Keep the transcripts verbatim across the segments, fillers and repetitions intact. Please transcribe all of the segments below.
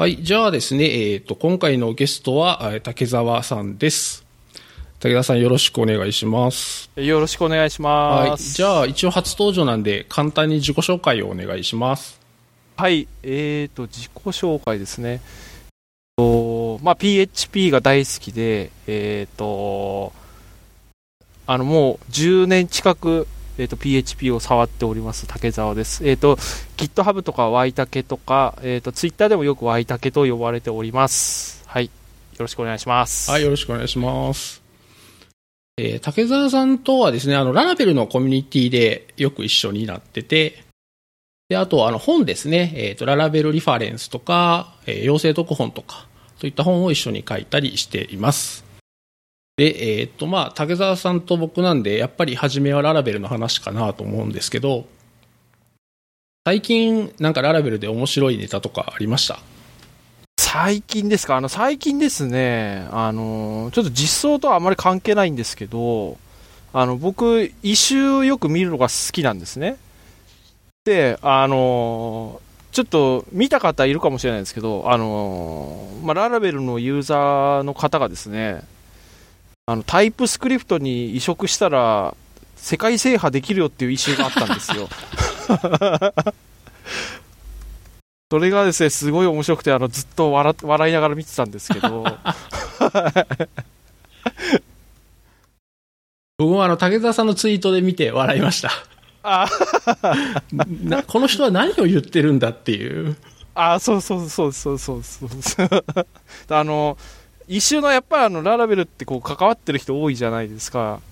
はい、じゃあですね、えっと、今回のゲストは竹澤さんです。竹澤さんよろしくお願いします。よろしくお願いします。はい、じゃあ一応初登場なんで簡単に自己紹介をお願いします。はい、えっと、自己紹介ですね。まあ、ピーエイチピー が大好きで、えっと、あのもうじゅうねん近く、えー、と ピーエイチピー を触っております竹澤です。えー、と GitHub とかワイタケとか、えー、と Twitter でもよくワイタケと呼ばれております。はい、よろしくお願いします。はい、よろしくお願いします。えー、竹澤さんとはですね、あのララベルのコミュニティでよく一緒になってて、であとあの本ですね、えー、とララベルリファレンスとか、えー、養成読本とかといった本を一緒に書いたりしています。でえーとまあ、竹澤さんと僕なんでやっぱり初めはララベルの話かなと思うんですけど、最近なんかララベルで面白いネタとかありました？最近ですか？あの最近ですね、あのちょっと実装とはあまり関係ないんですけど、あの僕イシューよく見るのが好きなんですね。であのちょっと見た方いるかもしれないですけど、あの、まあ、ララベルのユーザーの方がですね、あのタイプスクリプトに移植したら世界制覇できるよっていうイシューがあったんですよ。それがですねすごい面白くて、あのずっと 笑, 笑いながら見てたんですけど。僕もあの竹澤さんのツイートで見て笑いました。あなこの人は何を言ってるんだっていう。あそうそうそうそうそうそうそう。あの一周のやっぱりあのララベルってこう関わってる人多いじゃないですか。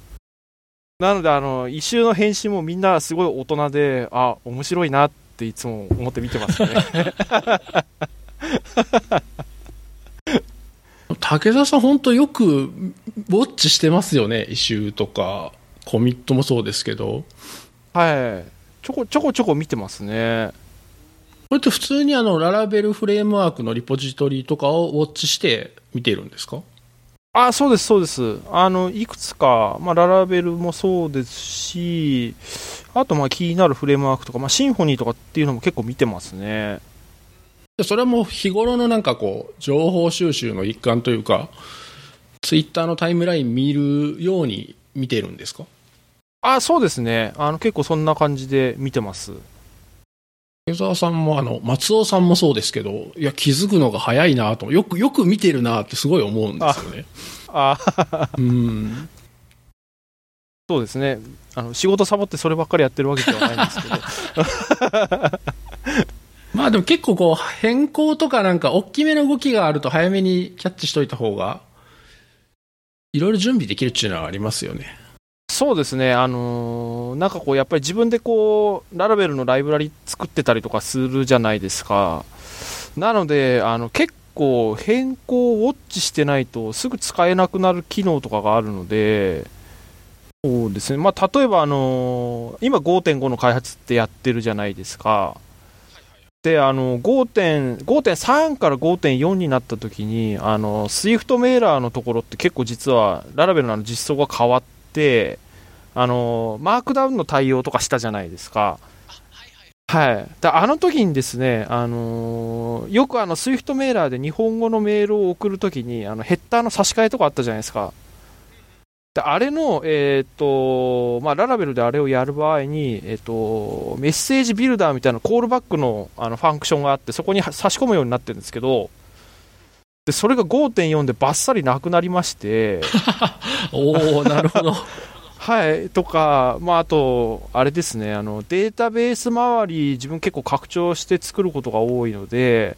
なのであの一周の返信もみんなすごい大人で、あ面白いなっていつも思って見てますね。竹澤さん本当よくウォッチしてますよね。一周とかコミットもそうですけど。はい、ちょこちょこちょこ見てますね。これって普通にあのララベルフレームワークのリポジトリとかをウォッチして見てるんですか？あ、そうですそうです。あのいくつか、まあ、ララベルもそうですし、あとまあ気になるフレームワークとか、まあ、シンフォニーとかっていうのも結構見てますね。それはもう日頃のなんかこう情報収集の一環というか、ツイッターのタイムライン見るように見てるんですか？あ、そうですね。あの結構そんな感じで見てます。竹澤さんもあの松尾さんもそうですけど、いや気づくのが早いなと、よくよく見てるなってすごい思うんですよね。ああうん、そうですね。あの仕事サボってそればっかりやってるわけではないんですけど。まあでも結構こう変更とかなんか大きめの動きがあると早めにキャッチしといた方がいろいろ準備できるっていうのはありますよね。そうですね。あのー、なんかこうやっぱり自分でこうララベルのライブラリ作ってたりとかするじゃないですか。なのであの結構変更をウォッチしてないとすぐ使えなくなる機能とかがあるので、そうですね。まあ例えばあのー、今 ごてんご の開発ってやってるじゃないですか。であの ごてんさん から ごてんよん になった時にあの Swift メーラーのところって結構実はララベルの実装が変わって、あのマークダウンの対応とかしたじゃないですか。はい、はい、だあの時にですね、あのー、よくあの Swift メーラーで日本語のメールを送るときにあのヘッダーの差し替えとかあったじゃないですか。であれの、えーとまあ、ララベルであれをやる場合に、えー、とメッセージビルダーみたいなコールバック の, あのファンクションがあって、そこに差し込むようになってるんですけど、でそれが ごてんよん でバッサリなくなりましておお、なるほど。はい、とか、まあ、あとあれですね、あのデータベース周り自分結構拡張して作ることが多いので、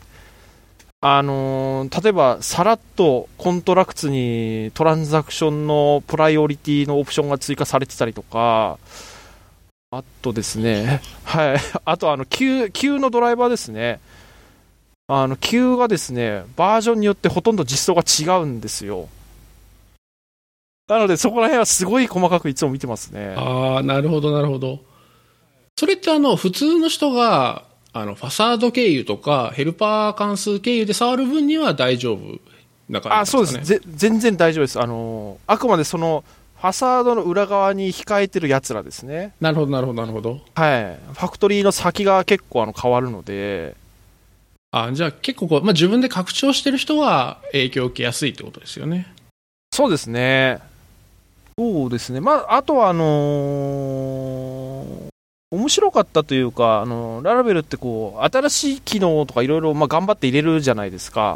あのー、例えばさらっとコントラクツにトランザクションのプライオリティのオプションが追加されてたりとか、あとですね、はい、あとあの Q, Q のドライバーですね。あの Q がですねバージョンによってほとんど実装が違うんですよ。なのでそこら辺はすごい細かくいつも見てますね。ああ、なるほどなるほど。それってあの普通の人があのファサード経由とかヘルパー関数経由で触る分には大丈夫な感じですかね？あ、そうです。全然大丈夫です。あのあくまでそのファサードの裏側に控えてるやつらですね。なるほどなるほどなるほど。はい、ファクトリーの先が結構あの変わるので、あ、じゃあ結構こう、まあ、自分で拡張してる人は影響を受けやすいってことですよね。そうですね。そうですね。まあ、あとはあのー、面白かったというか、あのー、ララベルってこう新しい機能とかいろいろ頑張って入れるじゃないですか、はい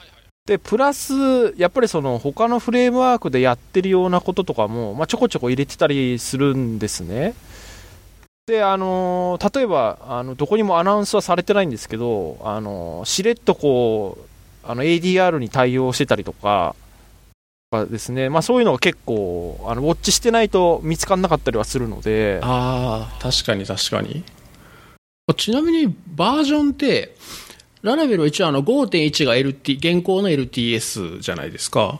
はい、でプラスやっぱりその他のフレームワークでやってるようなこととかも、まあ、ちょこちょこ入れてたりするんですね。であのー、例えばあのどこにもアナウンスはされてないんですけど、あのー、しれっとこうあの エーディーアール に対応してたりとかですね、まあ、そういうのが結構あのウォッチしてないと見つからなかったりはするので。ああ、確かに確かに。ちなみにバージョンってララベルは一応あの ごてんいち が エルティー 現行の エルティーエス じゃないですか。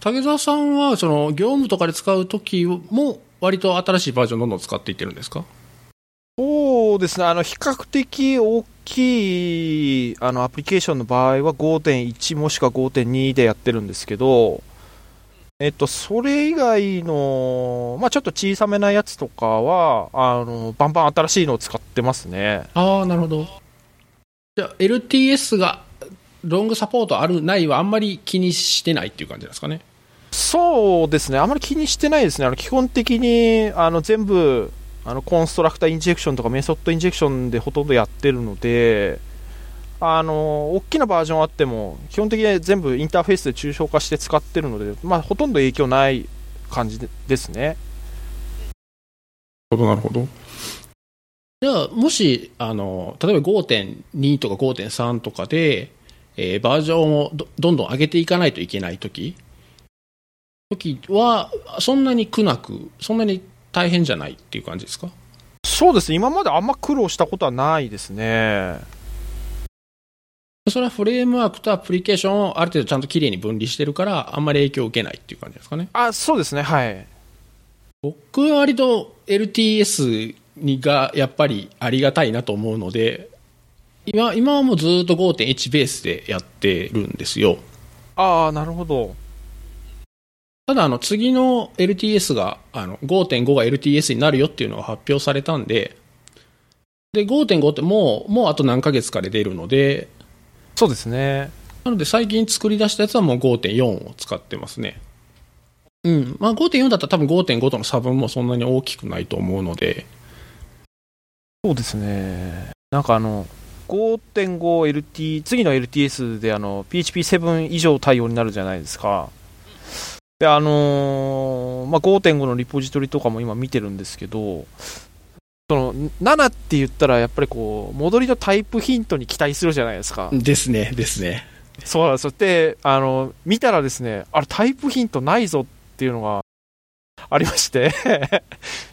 竹澤さんはその業務とかで使うときも割と新しいバージョンどんどん使っていってるんですか？そうですね、あの比較的大きいあのアプリケーションの場合は ごてんいち もしくは ごてんに でやってるんですけど、えっと、それ以外の、まあ、ちょっと小さめなやつとかはあのバンバン新しいのを使ってますね。ああ、なるほど。じゃあ エルティーエス がロングサポートあるないはあんまり気にしてないっていう感じなんですかね？そうですね、あんまり気にしてないですね。あの基本的にあの全部あのコンストラクターインジェクションとかメソッドインジェクションでほとんどやってるので、あの大きなバージョンあっても基本的に全部インターフェースで抽象化して使ってるので、まあ、ほとんど影響ない感じですね。なるほどなるほど。じゃあもしあの例えば ごてんに とか ごてんさん とかで、えー、バージョンを ど, どんどん上げていかないといけないとき時はそんなに苦なくそんなに大変じゃないっていう感じですか？そうですね、今まであんま苦労したことはないですね。それはフレームワークとアプリケーションをある程度ちゃんときれいに分離してるからあんまり影響を受けないっていう感じですかね。あ、そうですね、はい。僕は割と エルティーエス がやっぱりありがたいなと思うので 今, 今はもうずっと ごてんいち ベースでやってるんですよ。ああ、なるほど。ただあの次の エルティーエス があの ごてんご が エルティーエス になるよっていうのが発表されたんで、で ごてんご ってもうもうあと何ヶ月かで出るので。そうですね。なので最近作り出したやつはもう ごてんよん を使ってますね。うん、まあ ごてんよん だったら多分 ごてんご との差分もそんなに大きくないと思うので。そうですね。なんかあの ごてんごエルティー 次の エルティーエス であの ピーエイチピーセブン 以上対応になるじゃないですか。であのー、まあ ごてんご のリポジトリとかも今見てるんですけど、そのななって言ったらやっぱりこう戻りのタイプヒントに期待するじゃないですか。ですねですね。そうなんですよ。であの見たらですね、あれタイプヒントないぞっていうのがありまして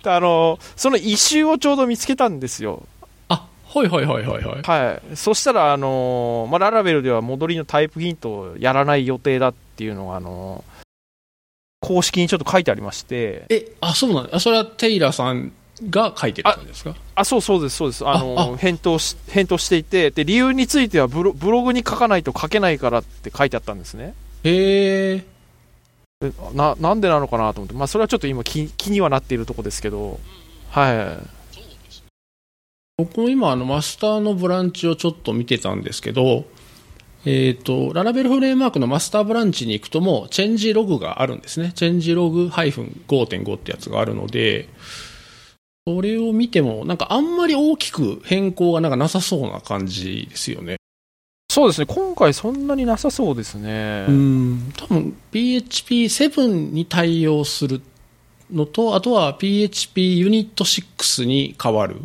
あのその異臭をちょうど見つけたんですよ。あ、はいはいはいはいはい、はい、そしたらあの、まあ、ララベルでは戻りのタイプヒントをやらない予定だっていうのがあの公式にちょっと書いてありまして。え、あ、そうなんだ。それはテイラーさんが書いてるんですか？あ、そうそうですそうです。あの、返答し、返答していて、で理由についてはブロ、ブログに書かないと書けないからって書いてあったんですね。へー。な、なんでなのかなと思って、まあそれはちょっと今 気, 気にはなっているところですけど、はい。そうですね。僕も今あのマスターのブランチをちょっと見てたんですけど、えっとララベルフレームワークのマスターブランチに行くともうチェンジログがあるんですね。チェンジログ ハイフンごてんご ってやつがあるので。それを見てもなんかあんまり大きく変更がなんかなさそうな感じですよね。そうですね、今回そんなになさそうですね。うん、多分 ピーエイチピーセブン に対応するのと、あとは ピーエイチピー ユニットろくに変わる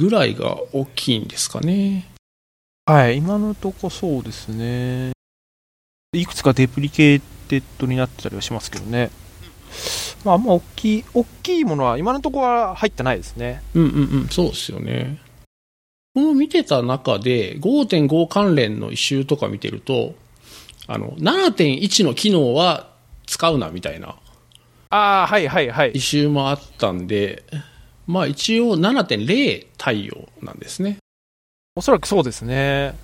ぐらいが大きいんですかね。はい、今のとこそうですね。いくつかデプリケーテッドになってたりはしますけどね。まあ、あんま大きい、大きいものは今のところは入ってないですね。うんうんうん、そうですよね。この見てた中で ごてんご 関連の異臭とか見てると、あの ななてんいち の機能は使うなみたいな、ああ、はいはいはい、異臭もあったんで、まあ一応 ななてんゼロ 対応なんですね。おそらくそうですね。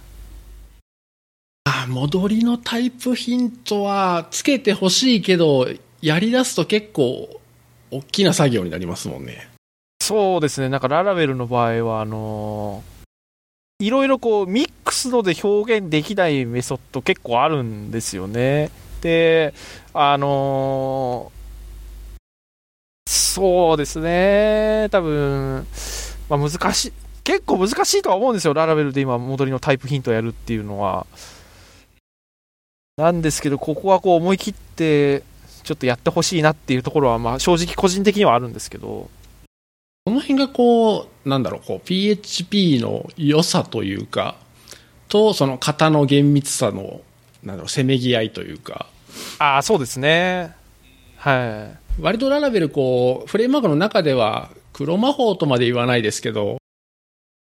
ああ、戻りのタイプヒントはつけてほしいけど。やりだすと結構大きな作業になりますもんね。そうですね。なんかララベルの場合はあのいろいろこうミックスので表現できないメソッド結構あるんですよね。で、あのー、そうですね、多分、まあ、難しい、結構難しいとは思うんですよ、ララベルで今戻りのタイプヒントやるっていうのは。なんですけど、ここはこう思い切ってちょっとやってほしいなっていうところは、まあ正直個人的にはあるんですけど、この辺がこうなんだろう、こう ピーエイチピー の良さというかと、その型の厳密さのなんだろう、せめぎ合いというか。ああ、そうですね。はい。割とララベル、こうフレームワークの中では黒魔法とまで言わないですけど、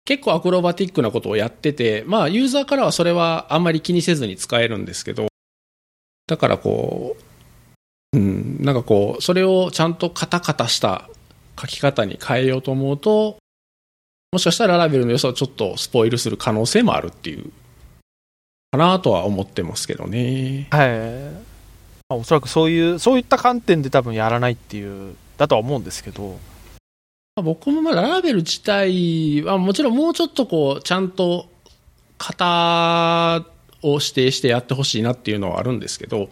結構アクロバティックなことをやってて、まあユーザーからはそれはあんまり気にせずに使えるんですけど、だからこう、うん、なんかこうそれをちゃんとカタカタした書き方に変えようと思うと、もしかしたらララベルの良さをちょっとスポイルする可能性もあるっていうかなとは思ってますけどね。はい、おそらくそういうそういった観点で多分やらないっていうだとは思うんですけど、僕もまあララベル自体はもちろんもうちょっとこうちゃんと型を指定してやってほしいなっていうのはあるんですけど、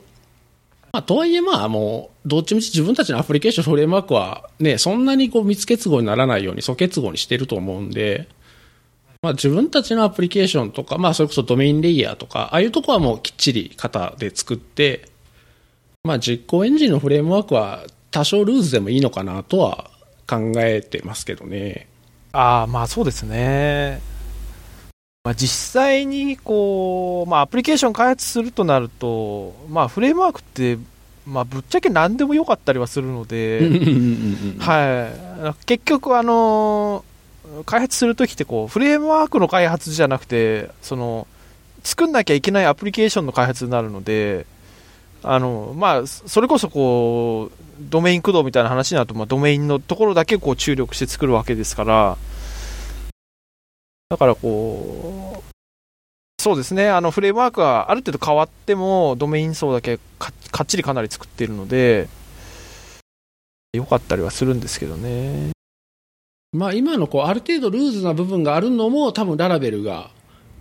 まあ、とはいえまあもうどっちみち自分たちのアプリケーションフレームワークはね、そんなにこう密結合にならないように素結合にしてると思うんで、まあ、自分たちのアプリケーションとか、まあ、それこそドメインレイヤーとかああいうとこはもうきっちり型で作って、まあ、実行エンジンのフレームワークは多少ルーズでもいいのかなとは考えてますけどね。ああ、まあそうですね。まあ、実際にこう、まあ、アプリケーション開発するとなると、まあ、フレームワークって、まあ、ぶっちゃけ何でもよかったりはするので、はい、結局あの開発するときってこうフレームワークの開発じゃなくて、その作んなきゃいけないアプリケーションの開発になるので、あのまあ、それこそこうドメイン駆動みたいな話になると、まあ、ドメインのところだけこう注力して作るわけですから、だからこうそうですね、あのフレームワークがある程度変わってもドメイン層だけ か, かっちりかなり作っているので良かったりはするんですけどね。まあ、今のこうある程度ルーズな部分があるのも多分ララベルが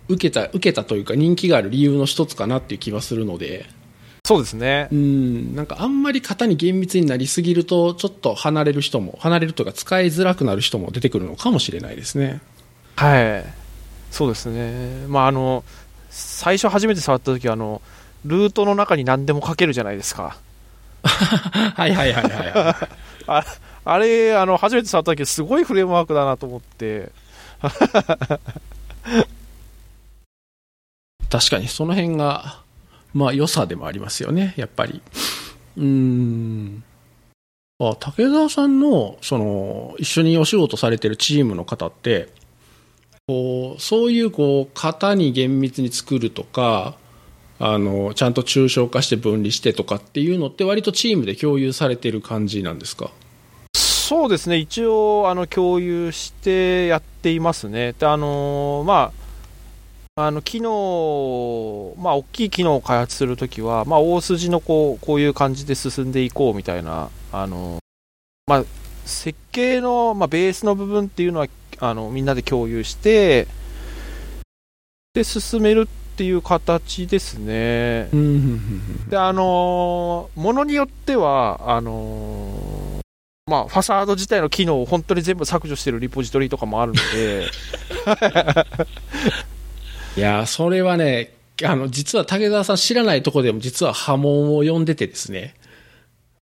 受けた受けたというか人気がある理由の一つかなっていう気はするので。そうですね。うん、なんかあんまり型に厳密になりすぎるとちょっと離れる人も離れるというか使いづらくなる人も出てくるのかもしれないですね。はい、そうですね。まああの最初初めて触った時はあのルートの中に何でも書けるじゃないですか。はいはいはいはい、はい、あ、あれあの初めて触った時すごいフレームワークだなと思って。確かにその辺が。まあ良さでもありますよね、やっぱり。うーん。あ、竹澤さんのその一緒にお仕事されてるチームの方って、こうそういうこう型に厳密に作るとか、あのちゃんと抽象化して分離してとかっていうのって割とチームで共有されてる感じなんですか？そうですね。一応あの共有してやっていますね。で、あのまあ。あの機能、まあ、大きい機能を開発するときは、まあ、大筋のこう、こういう感じで進んでいこうみたいな、あの、まあ、設計の、まあ、ベースの部分っていうのはあのみんなで共有してで進めるっていう形ですね。で、あのものによってはあの、まあ、ファサード自体の機能を本当に全部削除してるリポジトリとかもあるのでいや、それはね、あの、実は竹澤さん知らないとこでも実は波紋を呼んでてですね、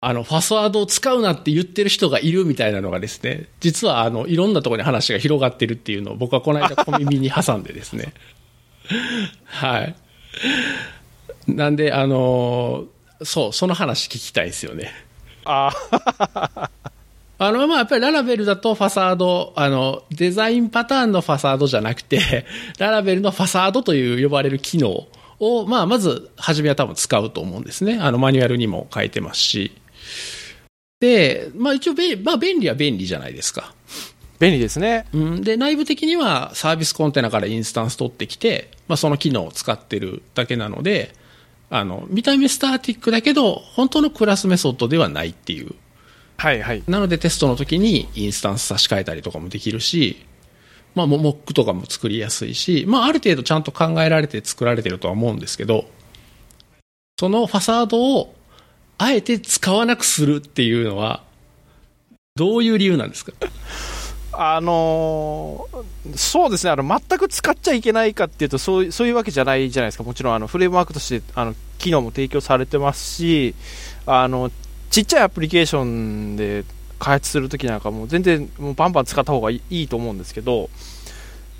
あの、ファスワードを使うなって言ってる人がいるみたいなのがですね、実はあの、いろんなところに話が広がってるっていうのを僕はこの間小耳に挟んでですね。はい。なんで、あの、そう、その話聞きたいですよね。ああ。あの、まあ、やっぱりララベルだとファサード、あの、デザインパターンのファサードじゃなくて、ララベルのファサードという呼ばれる機能を、まあ、まず、初めは多分使うと思うんですね。あの、マニュアルにも書いてますし。で、まあ、一応、まあ、便利は便利じゃないですか。便利ですね。うん。で、内部的にはサービスコンテナからインスタンス取ってきて、まあ、その機能を使ってるだけなので、あの、見た目スターティックだけど、本当のクラスメソッドではないっていう。はいはい、なのでテストの時にインスタンス差し替えたりとかもできるし、まあ、モック とかも作りやすいし、まあ、ある程度ちゃんと考えられて作られてるとは思うんですけど、そのファサードをあえて使わなくするっていうのはどういう理由なんですか？あのそうですね、あの全く使っちゃいけないかっていうとそう、そういうわけじゃないじゃないですか。もちろんあのフレームワークとしてあの機能も提供されてますし、あのちっちゃいアプリケーションで開発するときなんかも全然もうバンバン使った方がいいと思うんですけど、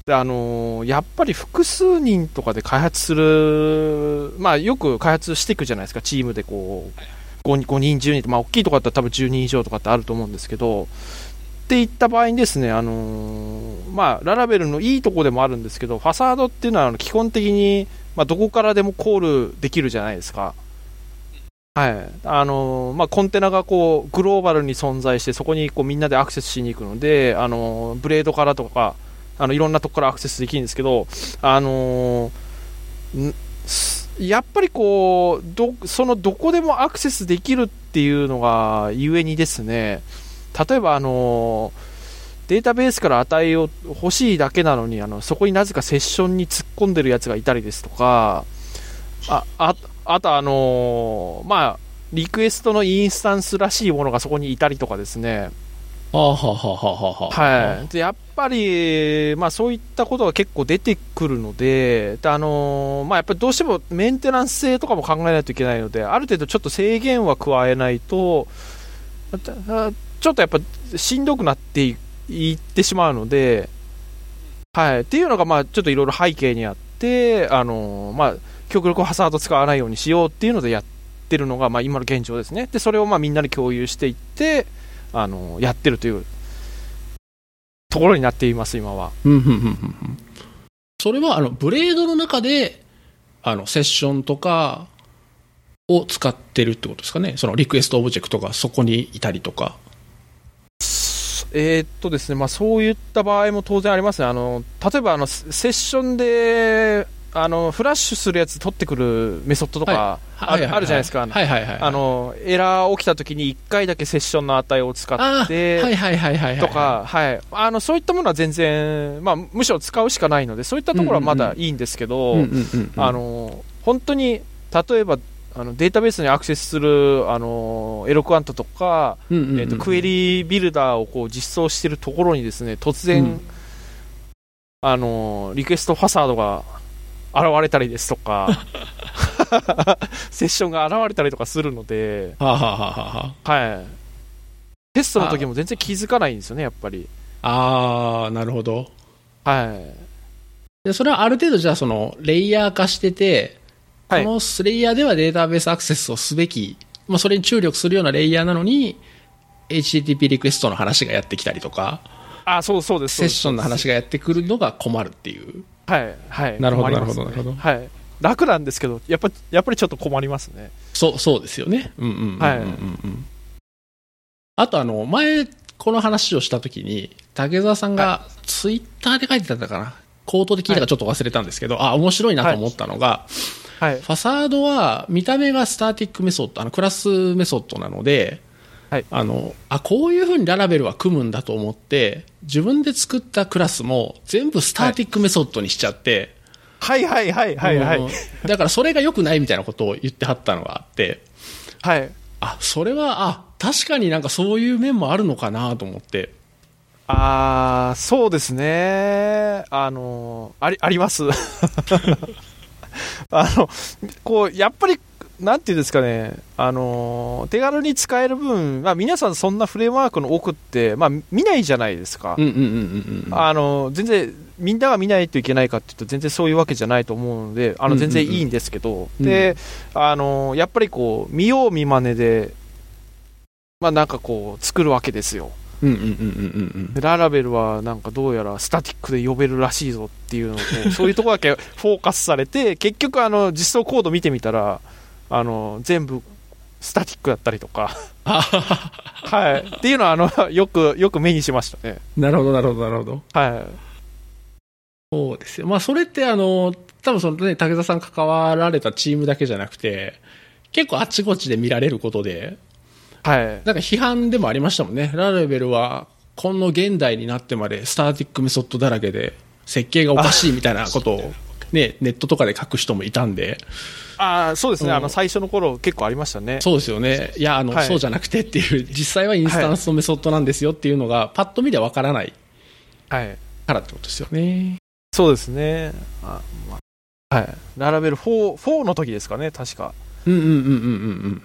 あのやっぱり複数人とかで開発する、まあ、よく開発していくじゃないですか、チームでこう ごにんじゅうにん、まあ、大きいところだったら多分じゅうにん以上とかってあると思うんですけどっていった場合にですね、あのまあ、ララベルのいいところでもあるんですけど、ファサードっていうのは基本的に、まあ、どこからでもコールできるじゃないですか。はい、あのまあ、コンテナがこうグローバルに存在して、そこにこうみんなでアクセスしに行くので、あのブレードからとかあのいろんなとこからアクセスできるんですけど、あのやっぱりこうどそのどこでもアクセスできるっていうのがゆえにですね、例えばあのデータベースから値を欲しいだけなのに、あのそこになぜかセッションに突っ込んでるやつがいたりですとか、あああとあのー、まあリクエストのインスタンスらしいものがそこにいたりとかですね。ああはははは。はい。でやっぱりまあそういったことが結構出てくるので、であのー、まあやっぱりどうしてもメンテナンス性とかも考えないといけないので、ある程度ちょっと制限は加えないと、ちょっとやっぱしんどくなっていってしまうので、はいっていうのがまあちょっといろいろ背景にあって、あのー、まあ極力ハザード使わないようにしようっていうのでやってるのがまあ今の現状ですね。でそれをまあみんなで共有していってあのやってるというところになっています今は。それはあのブレードの中であのセッションとかを使ってるってことですかね。そのリクエストオブジェクトがそこにいたりとか。えーっとですね、まあ、そういった場合も当然ありますね。あの例えばあのセッションであのフラッシュするやつ取ってくるメソッドとかあるじゃないですか。あのエラー起きたときにいっかいだけセッションの値を使ってとか、はい、あのそういったものは全然、まあ、むしろ使うしかないのでそういったところはまだいいんですけど、あの本当に例えばあのデータベースにアクセスするあのエロクアントとか、えーと、クエリビルダーをこう実装しているところにですね突然、うん、あのリクエストファサードが現れたりですとかセッションが現れたりとかするので、はあはあはあ、はい、テストの時も全然気づかないんですよねやっぱり。ああなるほど、はい、でそれはある程度じゃあそのレイヤー化してて、はい、このレイヤーではデータベースアクセスをすべき、まあ、それに注力するようなレイヤーなのに エイチティーティーピー リクエストの話がやってきたりとか、あそうそうです、セッションの話がやってくるのが困るっていう。はいはい、なるほどなるほどなるほど、はい、楽なんですけどやっぱやっぱりちょっと困りますね。そうそうですよね。うんうんうんうん、はい、あとあの前この話をした時に竹澤さんがツイッターで書いてたんだかな、口頭で聞いたかちょっと忘れたんですけど、はい、あ面白いなと思ったのが、はいはい、ファサードは見た目がスターティックメソッド、あのクラスメソッドなので、はい、あのあこういう風にララベルは組むんだと思って自分で作ったクラスも全部スターティックメソッドにしちゃって、はい、はいはいはいはいはい、だからそれが良くないみたいなことを言ってはったのがあって、はい、あそれはあ確かになんかそういう面もあるのかなと思って。ああそうですね、あのありありますあのこうやっぱりなんていうんですかね、あのー、手軽に使える分、まあ、皆さんそんなフレームワークの奥って、まあ、見ないじゃないですか。全然みんなが見ないといけないかっていうと全然そういうわけじゃないと思うので、あの全然いいんですけど、で、あのー、やっぱりこう見よう見まねで、まあ、なんかこう作るわけですよ。ララベルはなんかどうやらスタティックで呼べるらしいぞっていうのをそういうところだけフォーカスされて結局あの実装コード見てみたらあの全部スタティックだったりとかはいっていうのはあのよくよく目にしましたね。なるほどなるほどなるほど、はい、そうですよ。まあそれってあの多分そのね竹澤さん関わられたチームだけじゃなくて結構あちこちで見られることで、はい、なんか批判でもありましたもんね。ララベルはこの現代になってまでスターティックメソッドだらけで設計がおかしいみたいなことを、ね、ネットとかで書く人もいたんで。ああ、そうですね、うん、あの最初の頃結構ありましたね。そうですよね。いや、あの、はい、そうじゃなくてっていう、実際はインスタンスのメソッドなんですよっていうのが、はい、パッと見では分からないからってことですよね。はい、そうですね。あ、まあ、はい、ララベル フォー, フォーの時ですかね、確か。うんうんうんうんう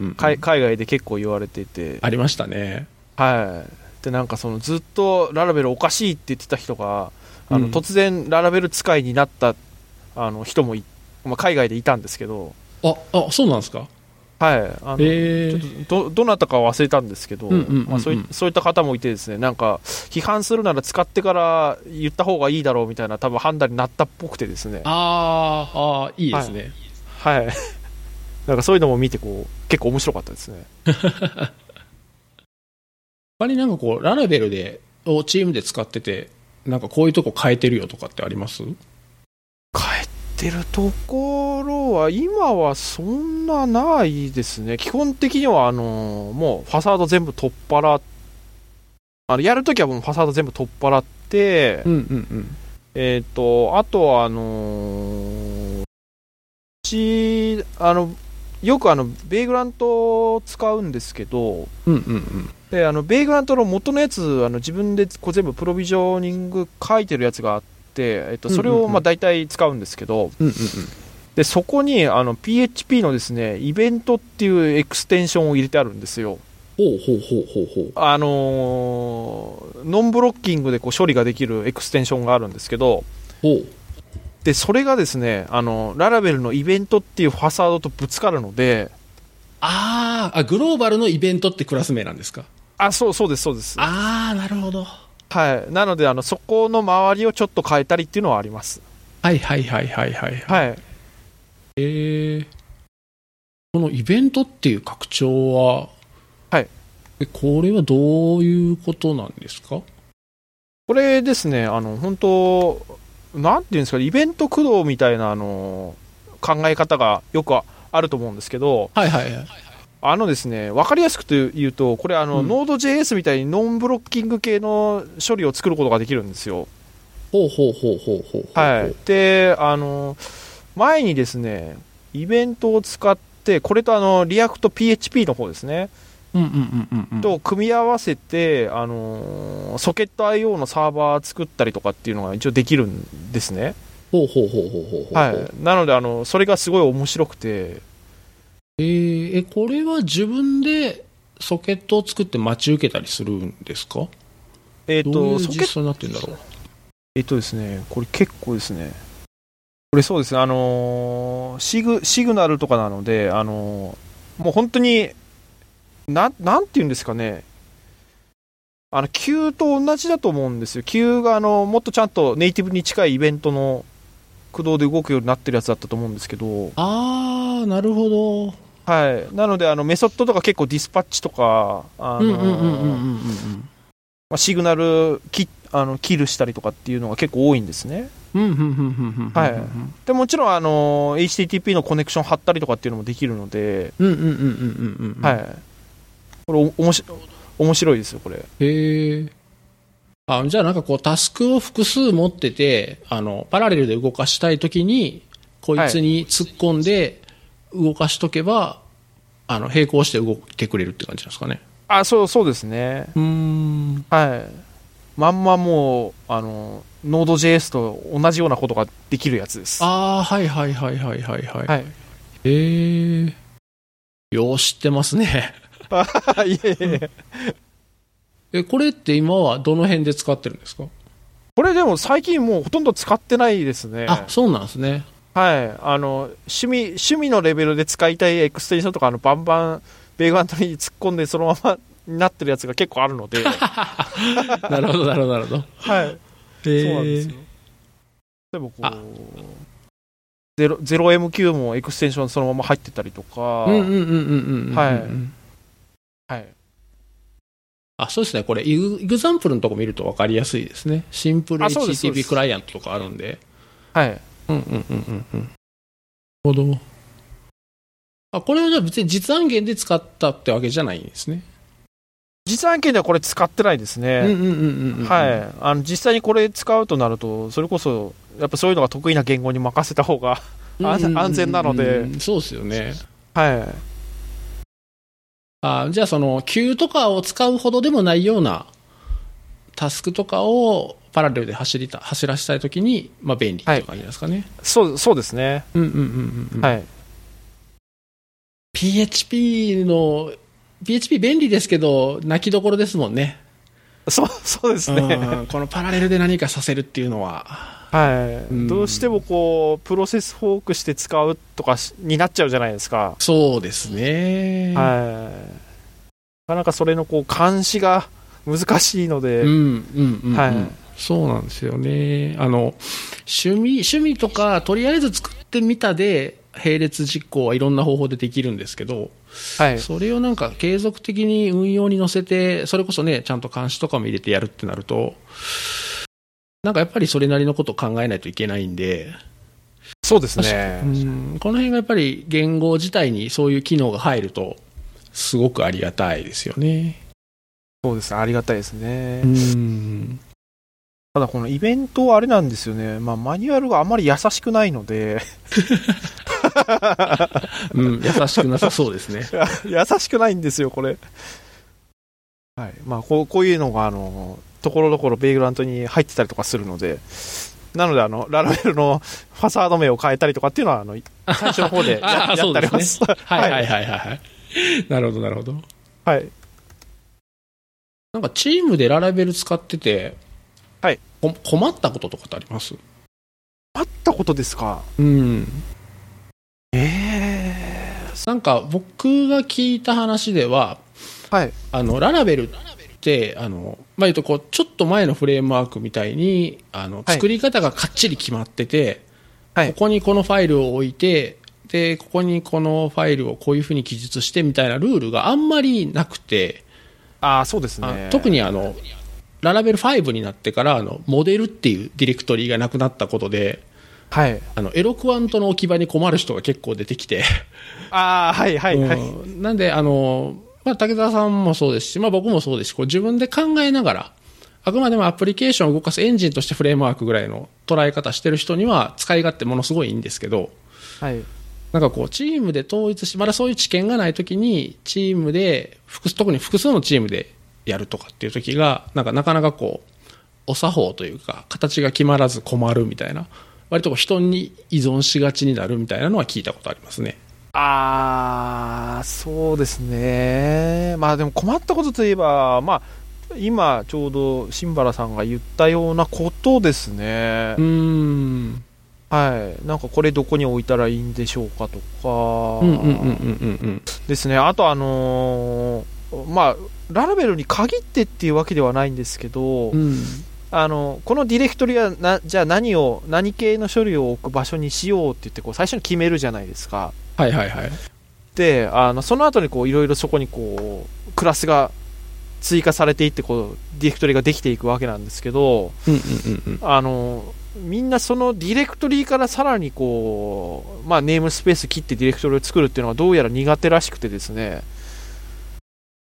んうん。海外で結構言われていて。ありましたね。はい。で、なんかそのずっとララベルおかしいって言ってた人が、あの、うん、突然ララベル使いになったあの人もい、まあ、海外でいたんですけど。ああ、そうなんですか。はい、あの、えー、ちょっと ど, どなたかは忘れたんですけど、そういった方もいてですね、なんか批判するなら使ってから言った方がいいだろうみたいな多分判断になったっぽくてですね。ああ、いいですね。はい、はい、なんかそういうのも見てこう結構面白かったですね。やっぱりなんかこうララベルでをチームで使ってて、なんかこういうとこ変えてるよとかってあります？変えててるところは今はそんなないですね。基本的にはあのもうファサード全部取っ払っあのやるときはもうファサード全部取っ払って、うんうんうん、えっ、ー、とあとはあのー、うちあのよくあのベイグラントを使うんですけど、うんうんうん、であのベイグラントの元のやつあの自分でこう全部プロビジョニング書いてるやつがあって。えっと、それをまあ大体使うんですけど、うんうんうん、でそこにあの ピーエイチピー のですねイベントっていうエクステンションを入れてあるんですよ。ほうほうほうほうほう。あのー、ノンブロッキングでこう処理ができるエクステンションがあるんですけど、ほうでそれがですねあのララベルのイベントっていうファサードとぶつかるので。ああ、グローバルのイベントってクラス名なんですか？あ、そうそうですそうです。ああ、なるほど。はい、なのであのそこの周りをちょっと変えたりっていうのはあります。はいはいはいはいはいはい、はい、えー、このイベントっていう拡張は、はい、これはどういうことなんですか？これですね、あの本当なんていうんですか、イベント駆動みたいなあの考え方がよくあると思うんですけど、はいはいはいはい、あのですね、分かりやすく言うとこれあの、うん、ノード ジェイエス みたいにノンブロッキング系の処理を作ることができるんですよ。ほうほうほうほうほう。はい。で、あの前にですねイベントを使ってこれとあのリアクト ピーエイチピー の方ですね、うんうんうんうん、と組み合わせてあのソケット アイオー のサーバー作ったりとかっていうのが一応できるんですね。ほうほうほうほうほうほう。はい。なのであのそれがすごい面白くて。えー、これは自分でソケットを作って待ち受けたりするんですか？えー、とどういう実装になってるんだろう。えっ、ー、とですね、これ結構ですね、これそうですね、あのー、シグ、シグナルとかなので、あのー、もう本当にな、なんていうんですかね、あの Q と同じだと思うんですよ。 Q があのもっとちゃんとネイティブに近いイベントの駆動で動くようになってるやつだったと思うんですけど。ああ、なるほど。はい、なのであのメソッドとか結構ディスパッチとかシグナルきあのキルしたりとかっていうのが結構多いんですね。はい、でもちろんあの エイチティーティーピー のコネクション貼ったりとかっていうのもできるので、これおもし面白いですよこれ。へー。あ、じゃあなんかこうタスクを複数持っててあのパラレルで動かしたいときにこいつに突っ込んで、はい、動かしとけばあの並行して動いてくれるって感じなんですかね。あ、そうそうですね。うーん、はい、まんまもうあのノード ジェイエス と同じようなことができるやつです。あ、はいはいはいはいはいはい、はい、えー、よう知ってますね。いえいえ。え、これって今はどの辺で使ってるんですか？これでも最近もうほとんど使ってないですね。あ、そうなんですね。はい、あの趣味、趣味のレベルで使いたいエクステンションとかあのバンバンベイグラントに突っ込んでそのままになってるやつが結構あるので。なるほどなるほどなるほど。はい、えー、そうなんですよ。例えばこう ゼロエムキュー もエクステンションそのまま入ってたりとか。うんうんうんうんうん。はいはい。あ、そうですね、これイグザンプルのとこ見ると分かりやすいですね。シンプル エイチティーティーピー クライアントとかあるんで。はい。うんうんうんうん。なるほど。あ、これはじゃあ別に実案件で使ったってわけじゃないんですね。実案件ではこれ使ってないですね。はい。あの実際にこれ使うとなると、それこそやっぱそういうのが得意な言語に任せた方が安全なので。うんうん、そうですよね。はい。あ、じゃあその Q とかを使うほどでもないようなタスクとかをパラレルで走りた走らせたいときに、まあ、便利という感じですかね。はい、そう、そうですね。うんうんうんうん。はい。ピーエイチピー の ピーエイチピー 便利ですけど泣きどころですもんね。そう、そうですね、うん。このパラレルで何かさせるっていうのは、はい。うん、どうしてもこうプロセスフォークして使うとかになっちゃうじゃないですか。そうですね。はい。なかなかそれのこう監視が難しいので、うんうんうん、うん、はい。そうなんですよね。あの趣味趣味とかとりあえず作ってみたで。並列実行はいろんな方法でできるんですけど、はい、それをなんか継続的に運用に乗せて、それこそね、ちゃんと監視とかも入れてやるってなると、なんかやっぱりそれなりのことを考えないといけないんで、そうですね。うん、この辺がやっぱり言語自体にそういう機能が入ると、すごくありがたいですよね。そうですね、ありがたいですね。うんただこのイベントはあれなんですよね、まあ、マニュアルがあまり優しくないので、うん、優しくなさそうですね優しくないんですよこれ、はいまあ、こう、こういうのがあのところどころベイグラントに入ってたりとかするのでなのであのララベルのファサード名を変えたりとかっていうのはあの最初の方で や, やってあります、ね、はいはいはいはいなるほどなるほどはいなんかチームでララベル使っててはい、困ったこととかってあります？困ったことですか？うん。えー、なんか僕が聞いた話では、はい、あのララベルってあの、まあ、言うとこうちょっと前のフレームワークみたいにあの作り方がかっちり決まってて、はい、ここにこのファイルを置いてでここにこのファイルをこういうふうに記述してみたいなルールがあんまりなくて、あー、そうですね。特にあのララベルファイブになってからあのモデルっていうディレクトリがなくなったことで、はい、あのエロクワントの置き場に困る人が結構出てきてあ、はいはいはいうん、なんであの、まあ、竹澤さんもそうですし、まあ、僕もそうですしこう自分で考えながらあくまでもアプリケーションを動かすエンジンとしてフレームワークぐらいの捉え方してる人には使い勝手ものすごいいいんですけど、はい、なんかこうチームで統一しまだそういう知見がないときにチームで特に複数のチームでやるとかっていう時がなんかなかなかこうお作法というか形が決まらず困るみたいな割と人に依存しがちになるみたいなのは聞いたことありますね。あーそうですね。まあでも困ったことといえば、まあ、今ちょうど新原さんが言ったようなことですね。うーんはい、なんかこれどこに置いたらいいんでしょうかとかうんうんうんうんうんですね。あとあのー、まあララベルに限ってっていうわけではないんですけど、うん、あのこのディレクトリはなじゃあ何を何系の処理を置く場所にしようって言ってこう最初に決めるじゃないですか。はいはいはい。であのその後にこういろいろそこにこうクラスが追加されていってこうディレクトリができていくわけなんですけど、うんうんうんうん、あのみんなそのディレクトリからさらにこう、まあ、ネームスペース切ってディレクトリを作るっていうのはどうやら苦手らしくてですね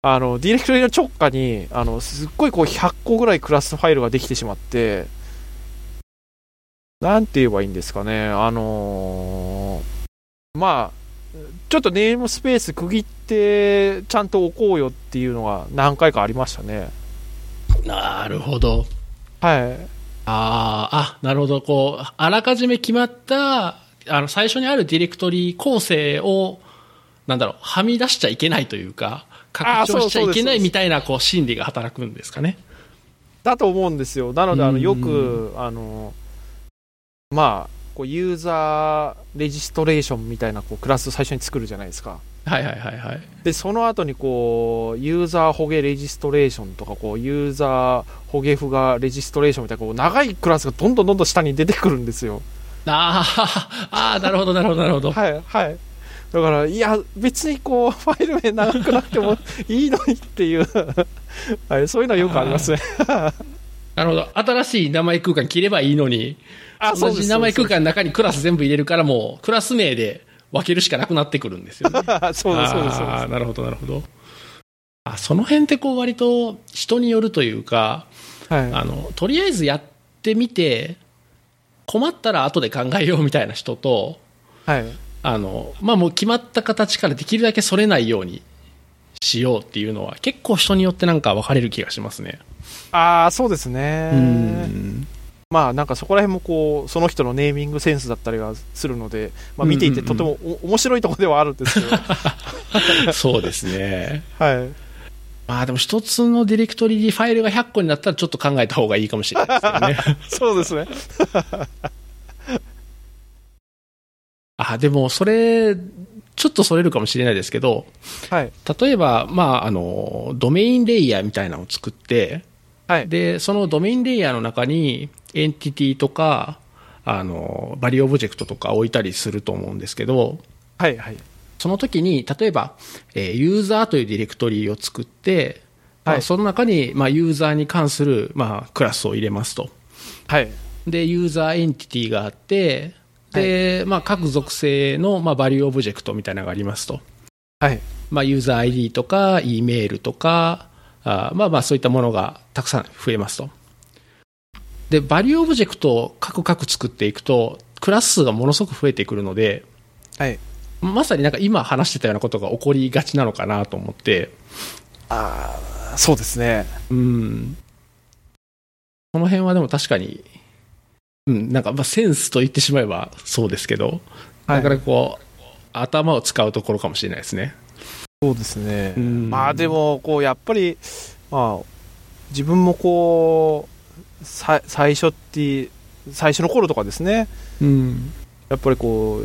あのディレクトリの直下にあのすっごいこうひゃっこぐらいクラスファイルができてしまってなんて言えばいいんですかねあのー、まあちょっとネームスペース区切ってちゃんと置こうよっていうのが何回かありましたね。なるほどはいああなるほどこうあらかじめ決まったあの最初にあるディレクトリ構成をなんだろうはみ出しちゃいけないというか拡張しちゃいけないみたいなこう心理が働くんですかね。だと思うんですよ。なのであのよくあの、まあ、こうユーザーレジストレーションみたいなこうクラスを最初に作るじゃないですか。はいはいはいはい。でその後にこうユーザーホゲレジストレーションとかこうユーザーホゲフがレジストレーションみたいなこう長いクラスがどんどんどんどん下に出てくるんですよ。ああなるほどなるほどなるほど。はいはい。だからいや別にこうファイル名長くなくてもいいのにっていう、はい、そういうのはよくありますねなるほど新しい名前空間切ればいいのに同じ名前空間の中にクラス全部入れるからもうクラス名で分けるしかなくなってくるんですよねそうですそうですなるほどなるほどああ、その辺ってこう割と人によるというか、はい、あのとりあえずやってみて困ったら後で考えようみたいな人と、はい、あのまあもう決まった形からできるだけそれないようにしようっていうのは結構人によってなんか分かれる気がしますね。ああ、そうですね。うん、まあなんかそこら辺もこうその人のネーミングセンスだったりはするので、まあ、見ていてとてもお、うんうんうん、面白いところではあるんですけどそうですねはい。まあでも一つのディレクトリにファイルがひゃっこになったらちょっと考えた方がいいかもしれないですよねそうですねあ、でもそれちょっとそれるかもしれないですけど、はい、例えば、まあ、あのドメインレイヤーみたいなのを作って、はい、でそのドメインレイヤーの中にエンティティとかあのバリオブジェクトとか置いたりすると思うんですけど、はいはい、その時に例えば、えー、ユーザーというディレクトリを作って、はい、まあ、その中に、まあ、ユーザーに関する、まあ、クラスを入れますと、はい、でユーザーエンティティがあってでまあ、各属性の、まあ、バリューオブジェクトみたいなのがありますと、はい、まあ、ユーザー アイディー とか E メールとかあ、まあ、まあそういったものがたくさん増えますと。でバリューオブジェクトを各々作っていくとクラス数がものすごく増えてくるので、はい、まさになんか今話してたようなことが起こりがちなのかなと思って。ああ、そうですね。うん、この辺はでも確かに、うん、なんかまあセンスと言ってしまえばそうですけど、だからこう、はい、頭を使うところかもしれないですね。そうですね。まあでもこうやっぱり、まあ、自分もこう最初って最初の頃とかですね、うん、やっぱりこ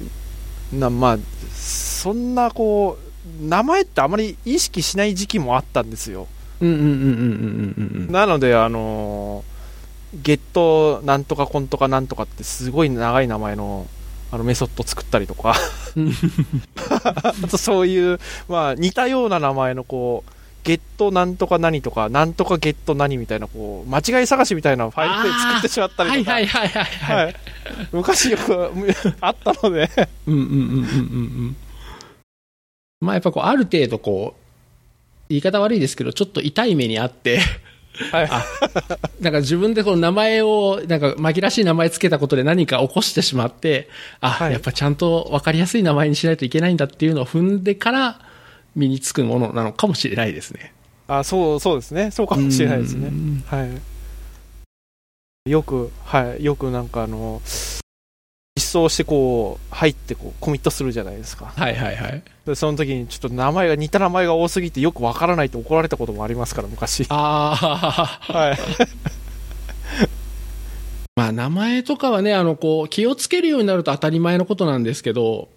うな、まあ、そんなこう名前ってあまり意識しない時期もあったんですよ。なのであのゲットなんとかコンとかなんとかってすごい長い名前の、 あのメソッド作ったりとかあとそういう、まあ、似たような名前のこうゲットなんとか何とかなんとかゲット何みたいなこう間違い探しみたいなファイルで作ってしまったりとか、はいはいはいはいはい、はい、昔よくあったのでうんうんうんうんうん、まあやっぱこうある程度こう言い方悪いですけどちょっと痛い目にあってはい、あ、なんか自分でこの名前をなんか紛らわしい名前つけたことで何か起こしてしまって、あ、はい、やっぱちゃんと分かりやすい名前にしないといけないんだっていうのを踏んでから身につくものなのかもしれないですね。あ、そう、そうですね。そうかもしれないですね。はい。よく、はい、よくなんかあの実装してこう入ってこうコミットするじゃないですか。はいはいはい。でその時にちょっと名前が似た名前が多すぎてよくわからないと怒られたこともありますから昔。ああ、はい。まあ名前とかはね、あのこう気をつけるようになると当たり前のことなんですけど、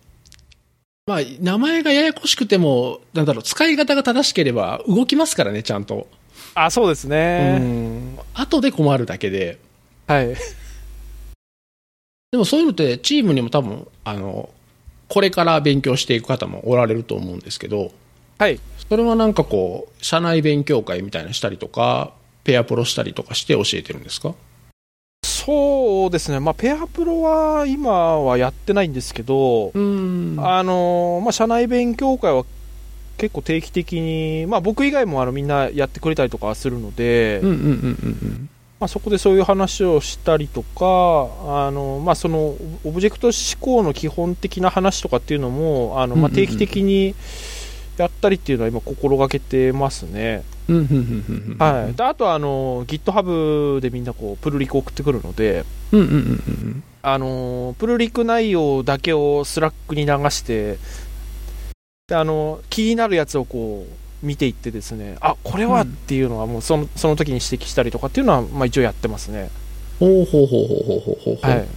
まあ名前がややこしくてもなんだろう、使い方が正しければ動きますからね、ちゃんと。あ、そうですね。うん。後で困るだけで。はい。でもそういうのってチームにも多分あのこれから勉強していく方もおられると思うんですけど、はい、それはなんかこう社内勉強会みたいなしたりとかペアプロしたりとかして教えてるんですか？そうですね、まあ、ペアプロは今はやってないんですけど、うん、あのまあ、社内勉強会は結構定期的に、まあ、僕以外もあのみんなやってくれたりとかするので、うんうんうんうんうん、まあ、そこでそういう話をしたりとか、あの、まあ、そのオブジェクト思考の基本的な話とかっていうのもあの、まあ、定期的にやったりっていうのは今心がけてますね。はい、であとはあの GitHub でみんなこうプルリク送ってくるので、あのプルリク内容だけをスラックに流してで、あの気になるやつをこう見ていってですね、あ、これはっていうのはもうその、 その時に指摘したりとかっていうのはまあ一応やってますね。ほうほうほうほうほうほうほう、はい、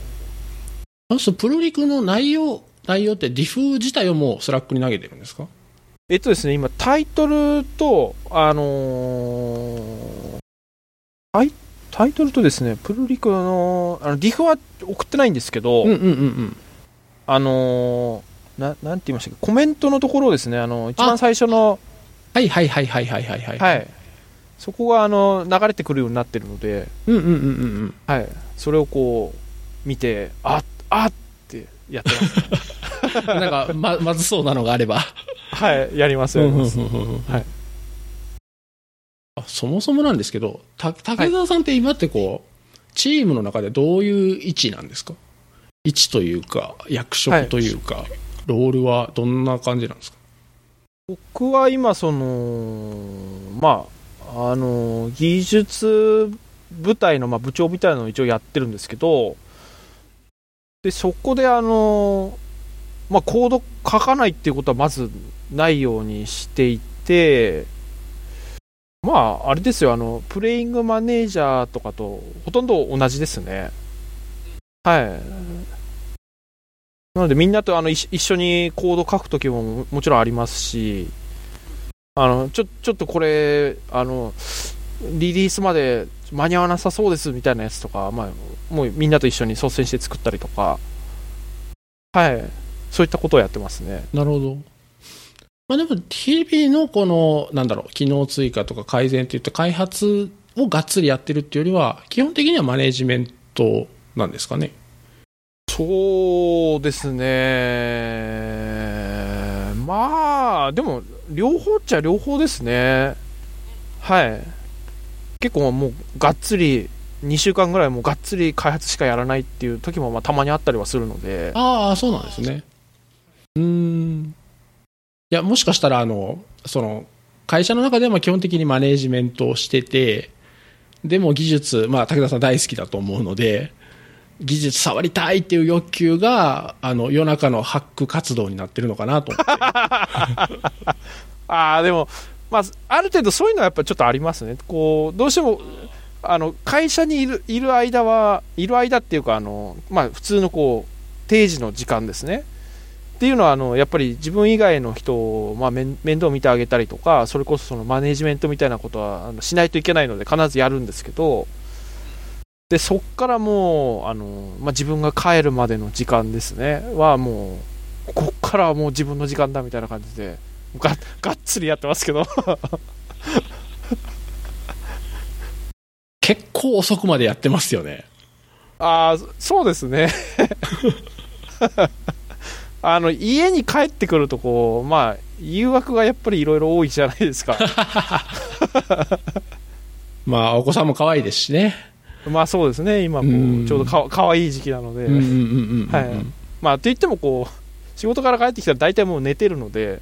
あ、そう、プルリクの内容内容ってディフ自体をもうスラックに投げてるんですか？えっとですね、今タイトルとあのー、タイ、タイトルとですねプルリクのあのディフは送ってないんですけど、うんうんうんうん、あのー、な、なんて言いましたっけ、コメントのところですね、あの一番最初のはいはいはいはいはいはいはい、はい、そこがあの流れてくるようになってるので、うんうんうんうん、はい、それをこう見てあっあっってやってますなんか ま, まずそうなのがあればはいやりますやります、うんうんうんうん、はい、あ、そもそもなんですけど、た竹澤さんって今ってこう、はい、チームの中でどういう位置なんですか？位置というか役職というか、はい、ロールはどんな感じなんですか？僕は今その、まあ、あの技術部隊の、まあ、部長みたいなのを一応やってるんですけど、でそこであの、まあ、コード書かないっていうことはまずないようにしていて、まああれですよ、あのプレイングマネージャーとかとほとんど同じですね。はい。なのでみんなとあの一緒にコード書くときももちろんありますし、あのちょちょっとこれあのリリースまで間に合わなさそうですみたいなやつとか、まあもうみんなと一緒に率先して作ったりとか、はい、そういったことをやってますね。なるほど。まあ、でも日々のこのなんだろう、機能追加とか改善といった開発をがっつりやってるっていうよりは基本的にはマネジメントなんですかね。そうですね。まあでも両方っちゃ両方ですね。はい。結構もうがっつりにしゅうかんぐらいもうがっつり開発しかやらないっていう時もまあたまにあったりはするので。ああ、そうなんですね。うーん。いや、もしかしたらあのその会社の中では基本的にマネージメントをしてて、でも技術、まあ、武田さん大好きだと思うので技術触りたいっていう欲求があの夜中のハック活動になってるのかなと思ってあ、でも、まあ、ある程度そういうのはやっぱりちょっとありますね。こうどうしてもあの会社にいる、いる間はいる間っていうかあの、まあ、普通のこう定時の時間ですねっていうのはあのやっぱり自分以外の人を、まあ、面倒見てあげたりとか、それこそそのマネジメントみたいなことはあのしないといけないので必ずやるんですけど、でそっからもうあの、まあ、自分が帰るまでの時間ですねはもうこっからはもう自分の時間だみたいな感じでが、がっつりやってますけど結構遅くまでやってますよね。ああ、そうですねあの家に帰ってくるとこう、まあ、誘惑がやっぱりいろいろ多いじゃないですかまあお子さんも可愛いですしね。まあそうですね、今もうちょうど か, かわいい時期なので、まあといってもこう仕事から帰ってきたら大体もう寝てるので、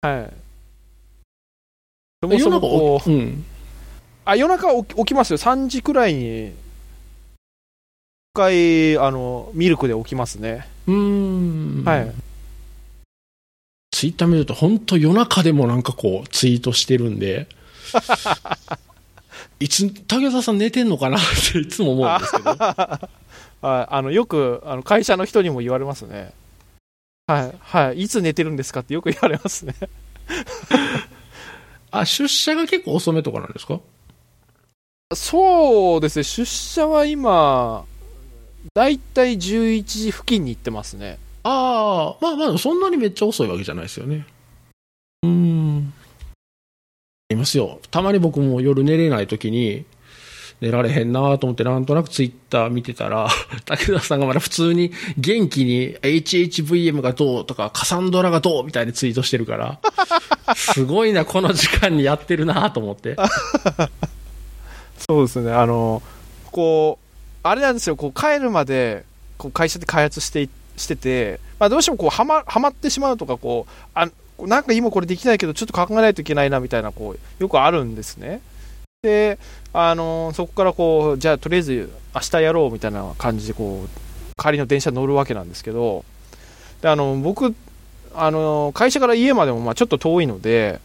はい、そもそもこう、うん、あ夜中起 き, 起きますよ。さんじくらいにいっかいあのミルクで起きますね。うーん、はい、ツイッター見ると本当夜中でもなんかこうツイートしてるんでいつ竹澤さん寝てんのかなっていつも思うんですけどああのよくあの会社の人にも言われますね。はい、はい、いつ寝てるんですかってよく言われますねあ、出社が結構遅めとかなんですか？そうですね、出社は今だいたいじゅういちじ付近に行ってますね。ああ、まあまあそんなにめっちゃ遅いわけじゃないですよね。うーん、いますよ。たまに僕も夜寝れないときに寝られへんなと思ってなんとなくツイッター見てたら武田さんがまだ普通に元気に エイチエイチブイエム がどうとかカサンドラがどうみたいにツイートしてるからすごいな、この時間にやってるなと思ってそうですね、あのこうあれなんですよ、こう帰るまでこう会社で開発して、してて、まあ、どうしてもこう は, まはまってしまうとかこうあなんか今これできないけどちょっと考えないといけないなみたいなこうよくあるんですね。であのそこからこうじゃあとりあえず明日やろうみたいな感じでこう帰りの電車に乗るわけなんですけど、であの僕あの会社から家までもまあちょっと遠いので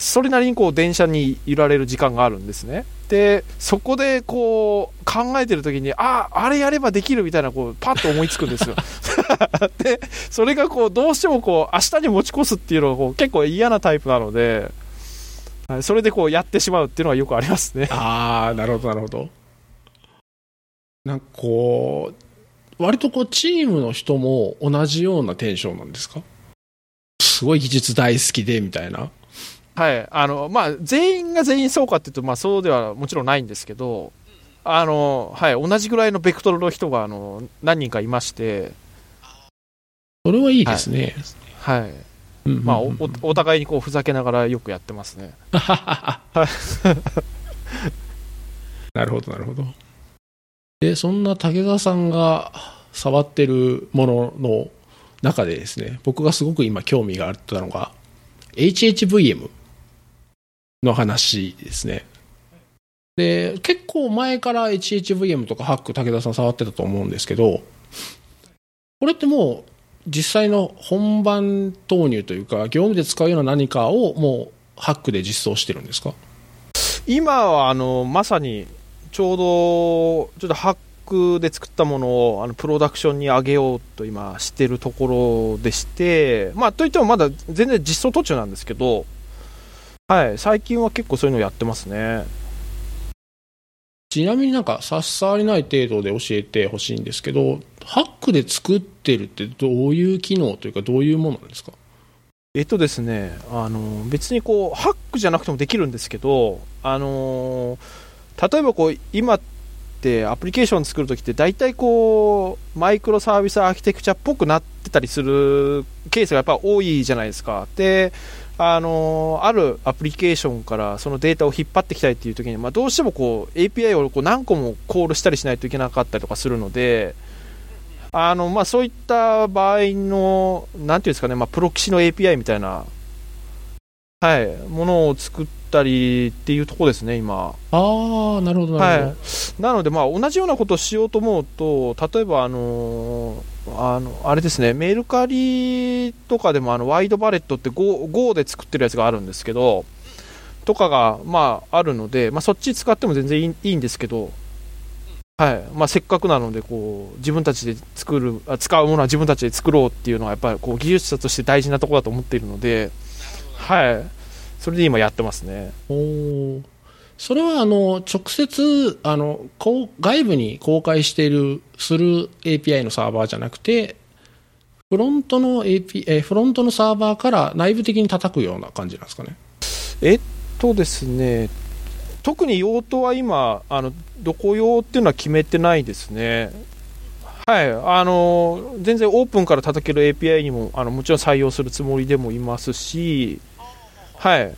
それなりにこう電車に揺られる時間があるんですね。でそこでこう考えてる時にああれやればできるみたいなこうパッと思いつくんですよでそれがこうどうしてもこう明日に持ち越すっていうのがこう結構嫌なタイプなので、それでこうやってしまうっていうのはよくありますね。ああ、なるほどなるほど。なんかこう割とこうチームの人も同じようなテンションなんですか？すごい技術大好きでみたいな。はい、あのまあ、全員が全員そうかっていうと、まあ、そうではもちろんないんですけど、あの、はい、同じぐらいのベクトルの人があの何人かいまして。それはいいですね。はい、はい、ううんうんうん、まあ お, お, お互いにこうふざけながらよくやってますね。なるほどなるほど。でそんな竹澤さんが触ってるものの中でですね、僕がすごく今興味があったのが エイチエイチブイエム の話ですね。で結構前から エイチエイチブイエム とかハック竹田さん触ってたと思うんですけど、これってもう実際の本番投入というか業務で使うような何かをもうハックで実装してるんですか？今はあのまさにちょうどちょっとハックで作ったものをあのプロダクションに上げようと今してるところでして、まあ、といってもまだ全然実装途中なんですけど、はい、最近は結構そういうのやってますね。ちなみになんか差し障りない程度で教えてほしいんですけど、ハックで作ってるってどういう機能というかどういうものなんですか？えっとですね、あの別にこうハックじゃなくてもできるんですけど、あの例えばこう今ってアプリケーション作るときって大体こうマイクロサービスアーキテクチャっぽくなってたりするケースがやっぱ多いじゃないですか。であのあるアプリケーションからそのデータを引っ張ってきたいっていう時に、まあ、どうしてもこう エーピーアイ をこう何個もコールしたりしないといけなかったりとかするので、あの、まあ、そういった場合のなんていうんですかね、まあ、プロキシの エーピーアイ みたいな、はい、ものを作ったりっていうところですね今。ああ、なるほどなるほど、はい、なのでまあ同じようなことをしようと思うと、例えばあのあのあれですね、メルカリとかでもあのワイドバレットって Go, Go で作ってるやつがあるんですけどとかがまああるので、まあ、そっち使っても全然い い, いいんですけど、はいまあ、せっかくなのでこう自分たちで作る使うものは自分たちで作ろうっていうのはやっぱりこう技術者として大事なところだと思っているので、はい、それで今やってますね。お、それはあの直接あの外部に公開しているする エーピーアイ のサーバーじゃなくてフロントの エーピーアイ フロントのサーバーから内部的に叩くような感じなんですかね。えっとですね、特に用途は今あのどこ用っていうのは決めてないですね。はい、あの全然オープンから叩ける エーピーアイ にもあのもちろん採用するつもりでもいますし、はい、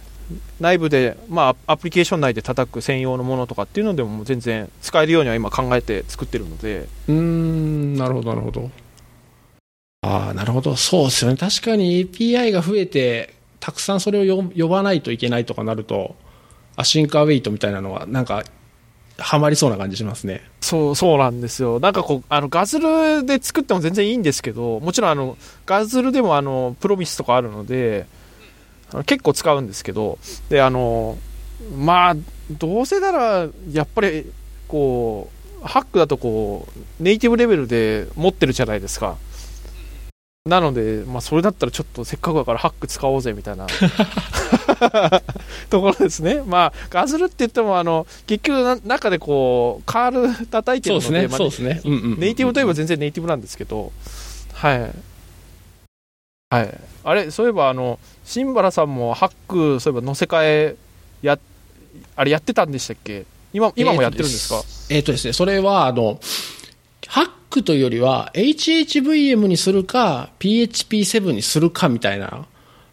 内部で、まあ、アプリケーション内で叩く専用のものとかっていうので も, もう全然使えるようには今考えて作ってるので。うーん、なるほどなるほど。ああ、なるほど、そうですよね。確かに エーピーアイ が増えてたくさんそれを呼ばないといけないとかなるとアシンクアウェイトみたいなのはなんかハマりそうな感じしますね。そう、そうなんですよ。なんかこうあのガズルで作っても全然いいんですけど、もちろんあのガズルでもあのプロミスとかあるので結構使うんですけど、であのまあどうせならやっぱりこうハックだとこうネイティブレベルで持ってるじゃないですか。なので、まあ、それだったらちょっとせっかくだからハック使おうぜみたいなところですね。まあガズルって言ってもあの結局中でこうカール叩いてるので、ネイティブといえば全然ネイティブなんですけど、はいはい、あれそういえばあの新原さんもハックそういえば乗せ替えやあれやってたんでしたっけ？今今もやってるんですか？えーとですね、それはあのハックというよりは エイチエイチブイエム にするか ピーエイチピーセブン にするかみたいな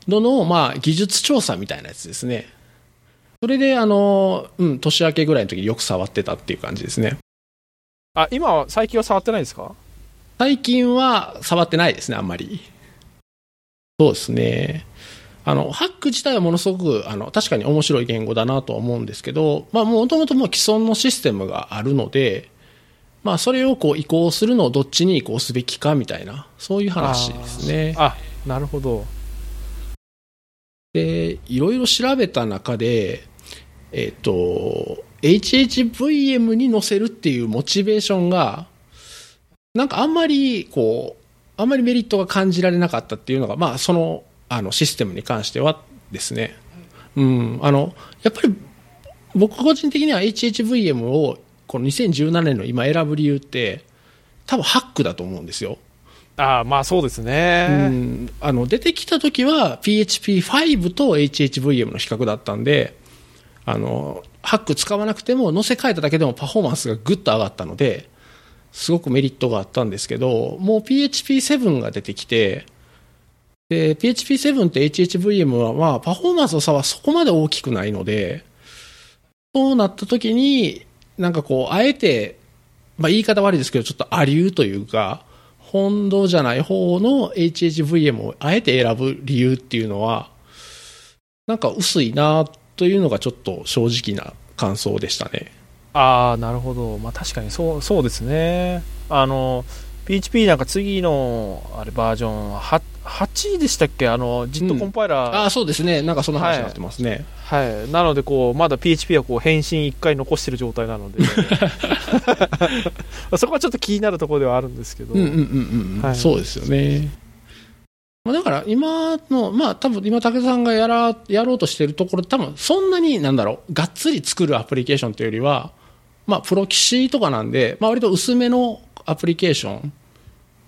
のの、まあ、技術調査みたいなやつですね。それであの、うん、年明けぐらいの時によく触ってたっていう感じですね。あ、今は最近は触ってないですか？最近は触ってないですね、あんまり。そうですね、あのハック自体はものすごくあの確かに面白い言語だなとは思うんですけど、まあ、もともともう既存のシステムがあるので、まあ、それをこう移行するのをどっちに移行すべきかみたいな、そういう話ですね。ああ、なるほど。でいろいろ調べた中で、えっと エイチエイチブイエム に載せるっていうモチベーションがなんかあんまりこうあんまりメリットが感じられなかったっていうのが、まあ、その、あのシステムに関してはですね、うん、あのやっぱり僕個人的には エイチエイチブイエム をこのにせんじゅうななねんの今選ぶ理由って多分ハックだと思うんですよ。ああ、まあそうですね、うん、あの出てきた時は ピーエイチピーファイブ と エイチエイチブイエム の比較だったんで、あのハック使わなくても載せ替えただけでもパフォーマンスがぐっと上がったのですごくメリットがあったんですけど、もう ピーエイチピーセブン が出てきてで、ピーエイチピーセブン と エイチエイチブイエム は、まあ、パフォーマンスの差はそこまで大きくないので、そうなった時に、なんかこう、あえて、まあ、言い方悪いですけど、ちょっとアリューというか、本土じゃない方の エイチエイチブイエム をあえて選ぶ理由っていうのは、なんか薄いなというのがちょっと正直な感想でしたね。ああ、なるほど。まあ、確かにそう、そうですね。あの、ピーエイチピー なんか次のあれバージョンははちでしたっけ、あのジットコンパイラー、うん、ああそうですね、なんかその話になってますね、はい、はい、なのでこうまだ ピーエイチピー はこう返信いっかい残してる状態なのでそこはちょっと気になるところではあるんですけど、うんうんうん、はい、そうですよね。だから今のまあ多分今武田さんがやらやろうとしてるところ、多分そんなになんだろう、がっつり作るアプリケーションというよりは、まあプロ棋士とかなんで、まあ割と薄めのアプリケーション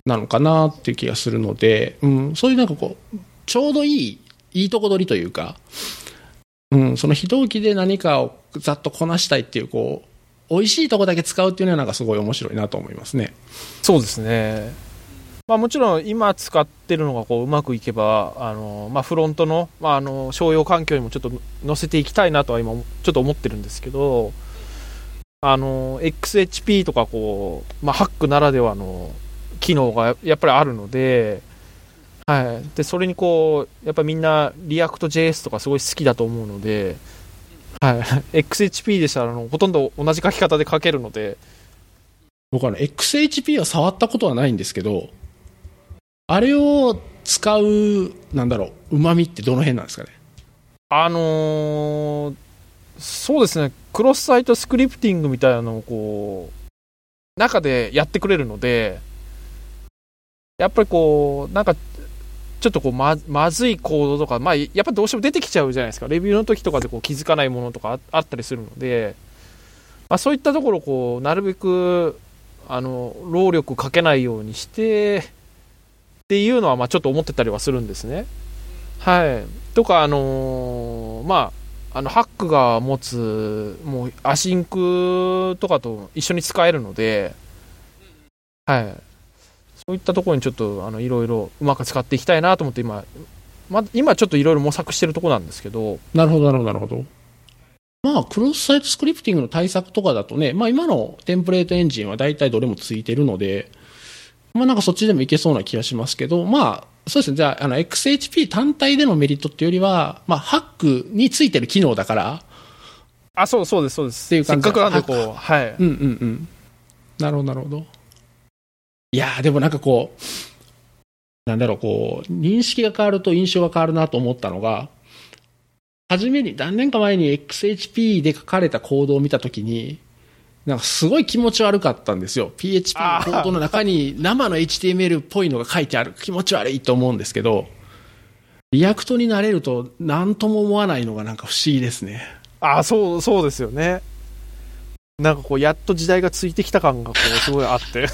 なのかなっていう気がするので、うん、そういうなんかこうちょうどいいいいとこ取りというか、うん、その非同期で何かをざっとこなしたいっていう、こう美味しいとこだけ使うっていうのはなんかすごい面白いなと思いますね。そうですね。まあもちろん今使ってるのがこううまくいけば、あのまあフロントのまああの商用環境にもちょっと乗せていきたいなとは今ちょっと思ってるんですけど。あの エックスエイチピー とかこう、まあ、ハックならではの機能がやっぱりあるので、はい、でそれにこうやっぱりみんな リアクトジェイエス とかすごい好きだと思うので、はい、エックスエイチピー でしたらあのほとんど同じ書き方で書けるので、僕は エックスエイチピー は触ったことはないんですけど、あれを使うなんだろう、うまみってどの辺なんですかね。あのーそうですね、クロスサイトスクリプティングみたいなのをこう中でやってくれるので、やっぱりこうなんかちょっとこう ま, まずいコードとか、まあ、やっぱどうしても出てきちゃうじゃないですか、レビューの時とかでこう気づかないものとかあったりするので、まあ、そういったところをこうなるべくあの労力かけないようにしてっていうのはまあちょっと思ってたりはするんですね。はい、とかあのー、まああのハックが持つもうアシンクとかと一緒に使えるので、はい、そういったところにちょっとあのいろいろうまく使っていきたいなと思って今、ま、今ちょっといろいろ模索してるところなんですけど。なるほどなるほどなるほど。まあクロスサイトスクリプティングの対策とかだとね、まあ、今のテンプレートエンジンは大体どれもついてるので、まあ、なんかそっちでもいけそうな気がしますけど、まあそうですね。じゃあ、あの エックスエイチピー 単体でのメリットっていうよりは、まあ、ハックについてる機能だから。あ、そうそうです、そうです。っていう感じ。せっかくなんでこう、はい。うんうんうん。なるほど、なるほど。いやー、でもなんかこう、なんだろう、こう、認識が変わると印象が変わるなと思ったのが、初めに、何年か前に エックスエイチピー で書かれたコードを見たときに、なんかすごい気持ち悪かったんですよ。 ピーエイチピー のコードの中に生の エイチティーエムエル っぽいのが書いてある、気持ち悪いと思うんですけど、リアクトになれると何とも思わないのがなんか不思議ですね。あ、そうそうですよね。なんかこうやっと時代がついてきた感がこうすごいあって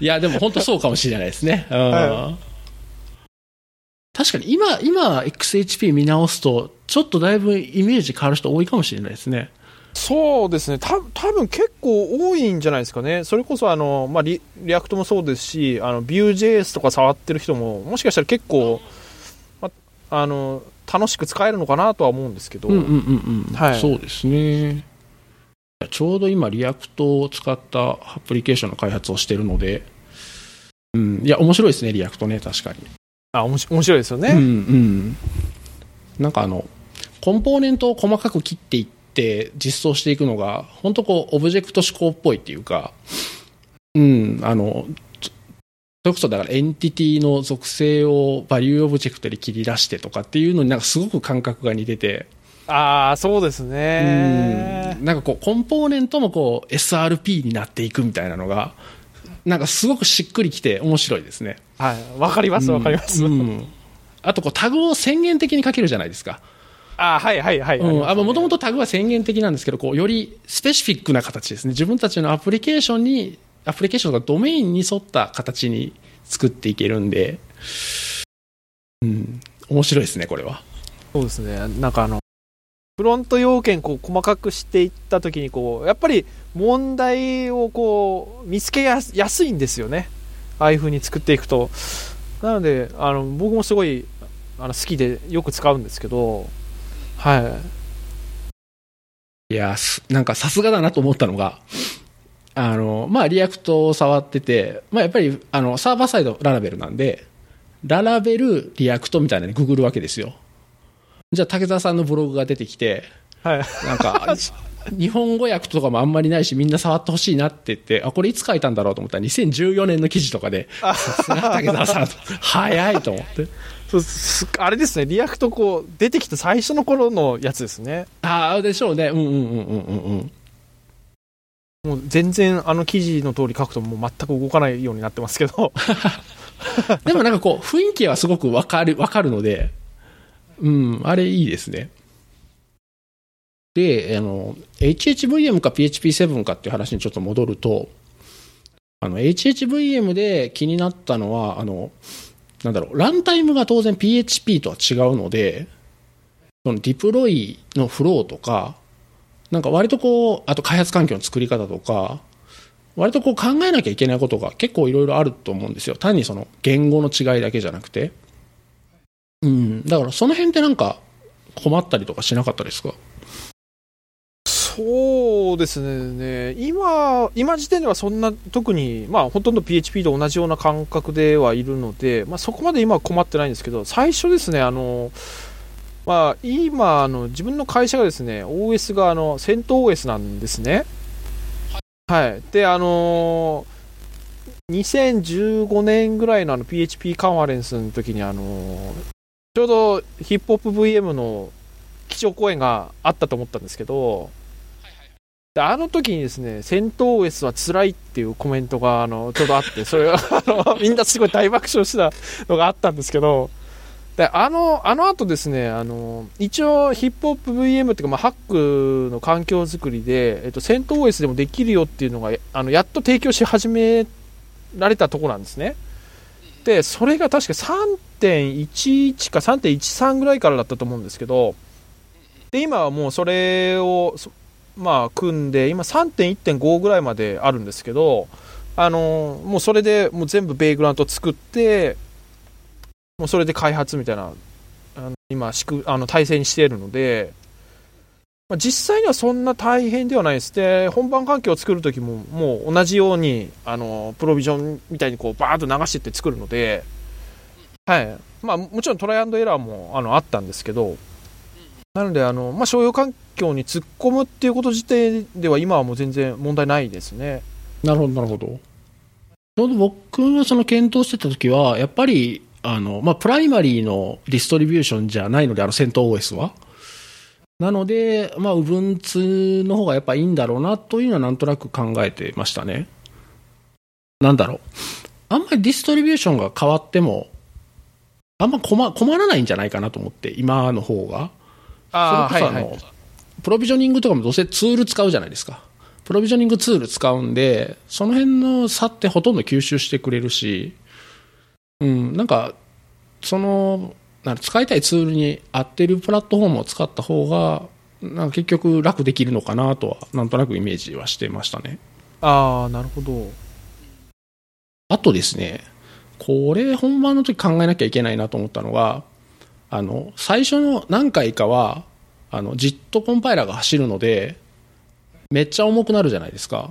いやでも本当そうかもしれないですね、うん、はい、確かに今今 エックスエイチピー 見直すとちょっとだいぶイメージ変わる人多いかもしれないですね。そうですね、た多分結構多いんじゃないですかね。それこそあの、まあ、リ, リアクトもそうですし、あの ビュージェーエス とか触ってる人ももしかしたら結構、ま、あの楽しく使えるのかなとは思うんですけど、うんうんうんうん、はい、そうですね。ちょうど今リアクトを使ったアプリケーションの開発をしているので、うん、いや面白いですね、リアクトね、確かに。あ、面白いですよね、うんうん、なんかあのコンポーネントを細かく切っていってで実装していくのが本当こうオブジェクト思考っぽいっていうか、うん、あのそれこそだからエンティティの属性をバリューオブジェクトで切り出してとかっていうのになんかすごく感覚が似てて、ああそうですね、うん、なんかこうコンポーネントもこう エスアールピー になっていくみたいなのがなんかすごくしっくりきて面白いですね。はい、わかりますわかります、うんうん、あとこうタグを宣言的にかけるじゃないですか。あ、はいはいはい、もともとタグは宣言的なんですけど、こうよりスペシフィックな形ですね。自分たちのアプリケーションにアプリケーションとかドメインに沿った形に作っていけるんで、うん、面白いですねこれは。そうですね、なんかあのフロント要件こう細かくしていったときにこうやっぱり問題をこう見つけやすいんですよね、ああいう風に作っていくと。なのであの僕もすごいあの好きでよく使うんですけど、はい、いやなんかさすがだなと思ったのがあの、まあ、リアクトを触ってて、まあ、やっぱりあのサーバーサイドララベルなんでララベルリアクトみたいなのにググるわけですよ。じゃあ竹澤さんのブログが出てきて、はい、なんか日本語訳とかもあんまりないしみんな触ってほしいなって言ってあこれいつ書いたんだろうと思ったらにせんじゅうよねんの記事とかでさすが竹澤さん早いと思ってそうあれですねリアクトこう出てきた最初の頃のやつですね。ああでしょうね。うんうんうんうんうんもう全然あの記事の通り書くともう全く動かないようになってますけどでもなんかこう雰囲気はすごく分かる、分かるのでうんあれいいですね。であの エイチエイチブイエム か ピーエイチピーセブン かっていう話にちょっと戻るとあの エイチエイチブイエム で気になったのはあのなんだろうランタイムが当然 ピーエイチピー とは違うのでそのディプロイのフローとかなんか割とこうあと開発環境の作り方とか割とこう考えなきゃいけないことが結構いろいろあると思うんですよ。単にその言語の違いだけじゃなくてうんだからその辺ってなんか困ったりとかしなかったですか？そうですね 今, 今時点ではそんな特に、まあ、ほとんど ピーエイチピー と同じような感覚ではいるので、まあ、そこまで今は困ってないんですけど最初ですねあの、まあ、今あの自分の会社がですね オーエス があのセント オーエス なんですね、はい、であのにせんじゅうごねんぐらい の, あの ピーエイチピー カンファレンスの時にあのちょうどヒップホップ ブイエム の基調講演があったと思ったんですけどあの時にですねセント オーエス は辛いっていうコメントがあのちょうどあってそれはあのみんなすごい大爆笑したのがあったんですけどであのあの後ですねあの一応ヒップホップ ブイエム っていうか、まあ、ハックの環境作りで、えっと、セント オーエス でもできるよっていうのがあのやっと提供し始められたところなんですね。でそれが確か さんてんいちいち か さんてんいちさん ぐらいからだったと思うんですけどで今はもうそれをまあ、組んで今 さんてんいちてんご ぐらいまであるんですけどあのもうそれでもう全部ベーグラント作ってもうそれで開発みたいなあの今あの体制にしているので、まあ、実際にはそんな大変ではないです。で本番環境を作るときももう同じようにあのプロビジョンみたいにこうバーッと流していって作るので、はいまあ、もちろんトライアンドエラーも あのあったんですけどなのであの、まあ、商用環境に突っ込むっていうこと自体では今はもう全然問題ないですね。なるほどなるほど。ちょうど僕がその検討してた時はやっぱりあの、まあ、プライマリーのディストリビューションじゃないのであのセント オーエス はなので、まあ、Ubuntu の方がやっぱいいんだろうなというのはなんとなく考えてましたね。なんだろうあんまりディストリビューションが変わってもあんま 困, 困らないんじゃないかなと思って今の方があそれこそあの、はいはい、プロビジョニングとかもどうせツール使うじゃないですか。プロビジョニングツール使うんでその辺の差ってほとんど吸収してくれるし、うん、なんかそのなんか使いたいツールに合ってるプラットフォームを使った方がなんか結局楽できるのかなとはなんとなくイメージはしてましたね。ああなるほど。あとですねこれ本番の時考えなきゃいけないなと思ったのがあの最初の何回かはあの ジット コンパイラーが走るのでめっちゃ重くなるじゃないですか。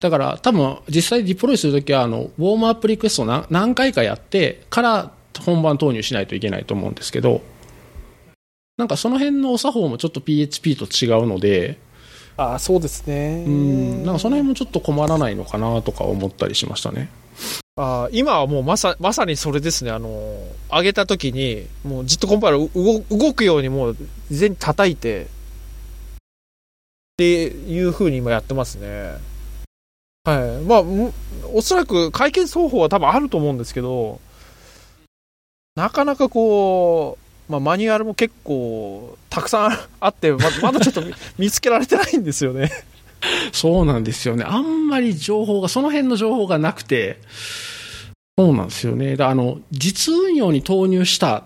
だから多分実際ディプロイするときはあのウォームアップリクエストを 何, 何回かやってから本番投入しないといけないと思うんですけどなんかその辺のお作法もちょっと ピーエイチピー と違うのであそうですねうんなんかその辺もちょっと困らないのかなとか思ったりしましたね。あ今はもうま さ, まさにそれですね。あの上げた時にもうジットコンパイラー 動, 動くようにもう事前に叩いてっていう風に今やってますね。はいまあおそらく解決方法は多分あると思うんですけどなかなかこう、まあ、マニュアルも結構たくさんあって ま, まだちょっと 見, 見つけられてないんですよね。そうなんですよね。あんまり情報がその辺の情報がなくてそうなんですよね。だあの実運用に投入した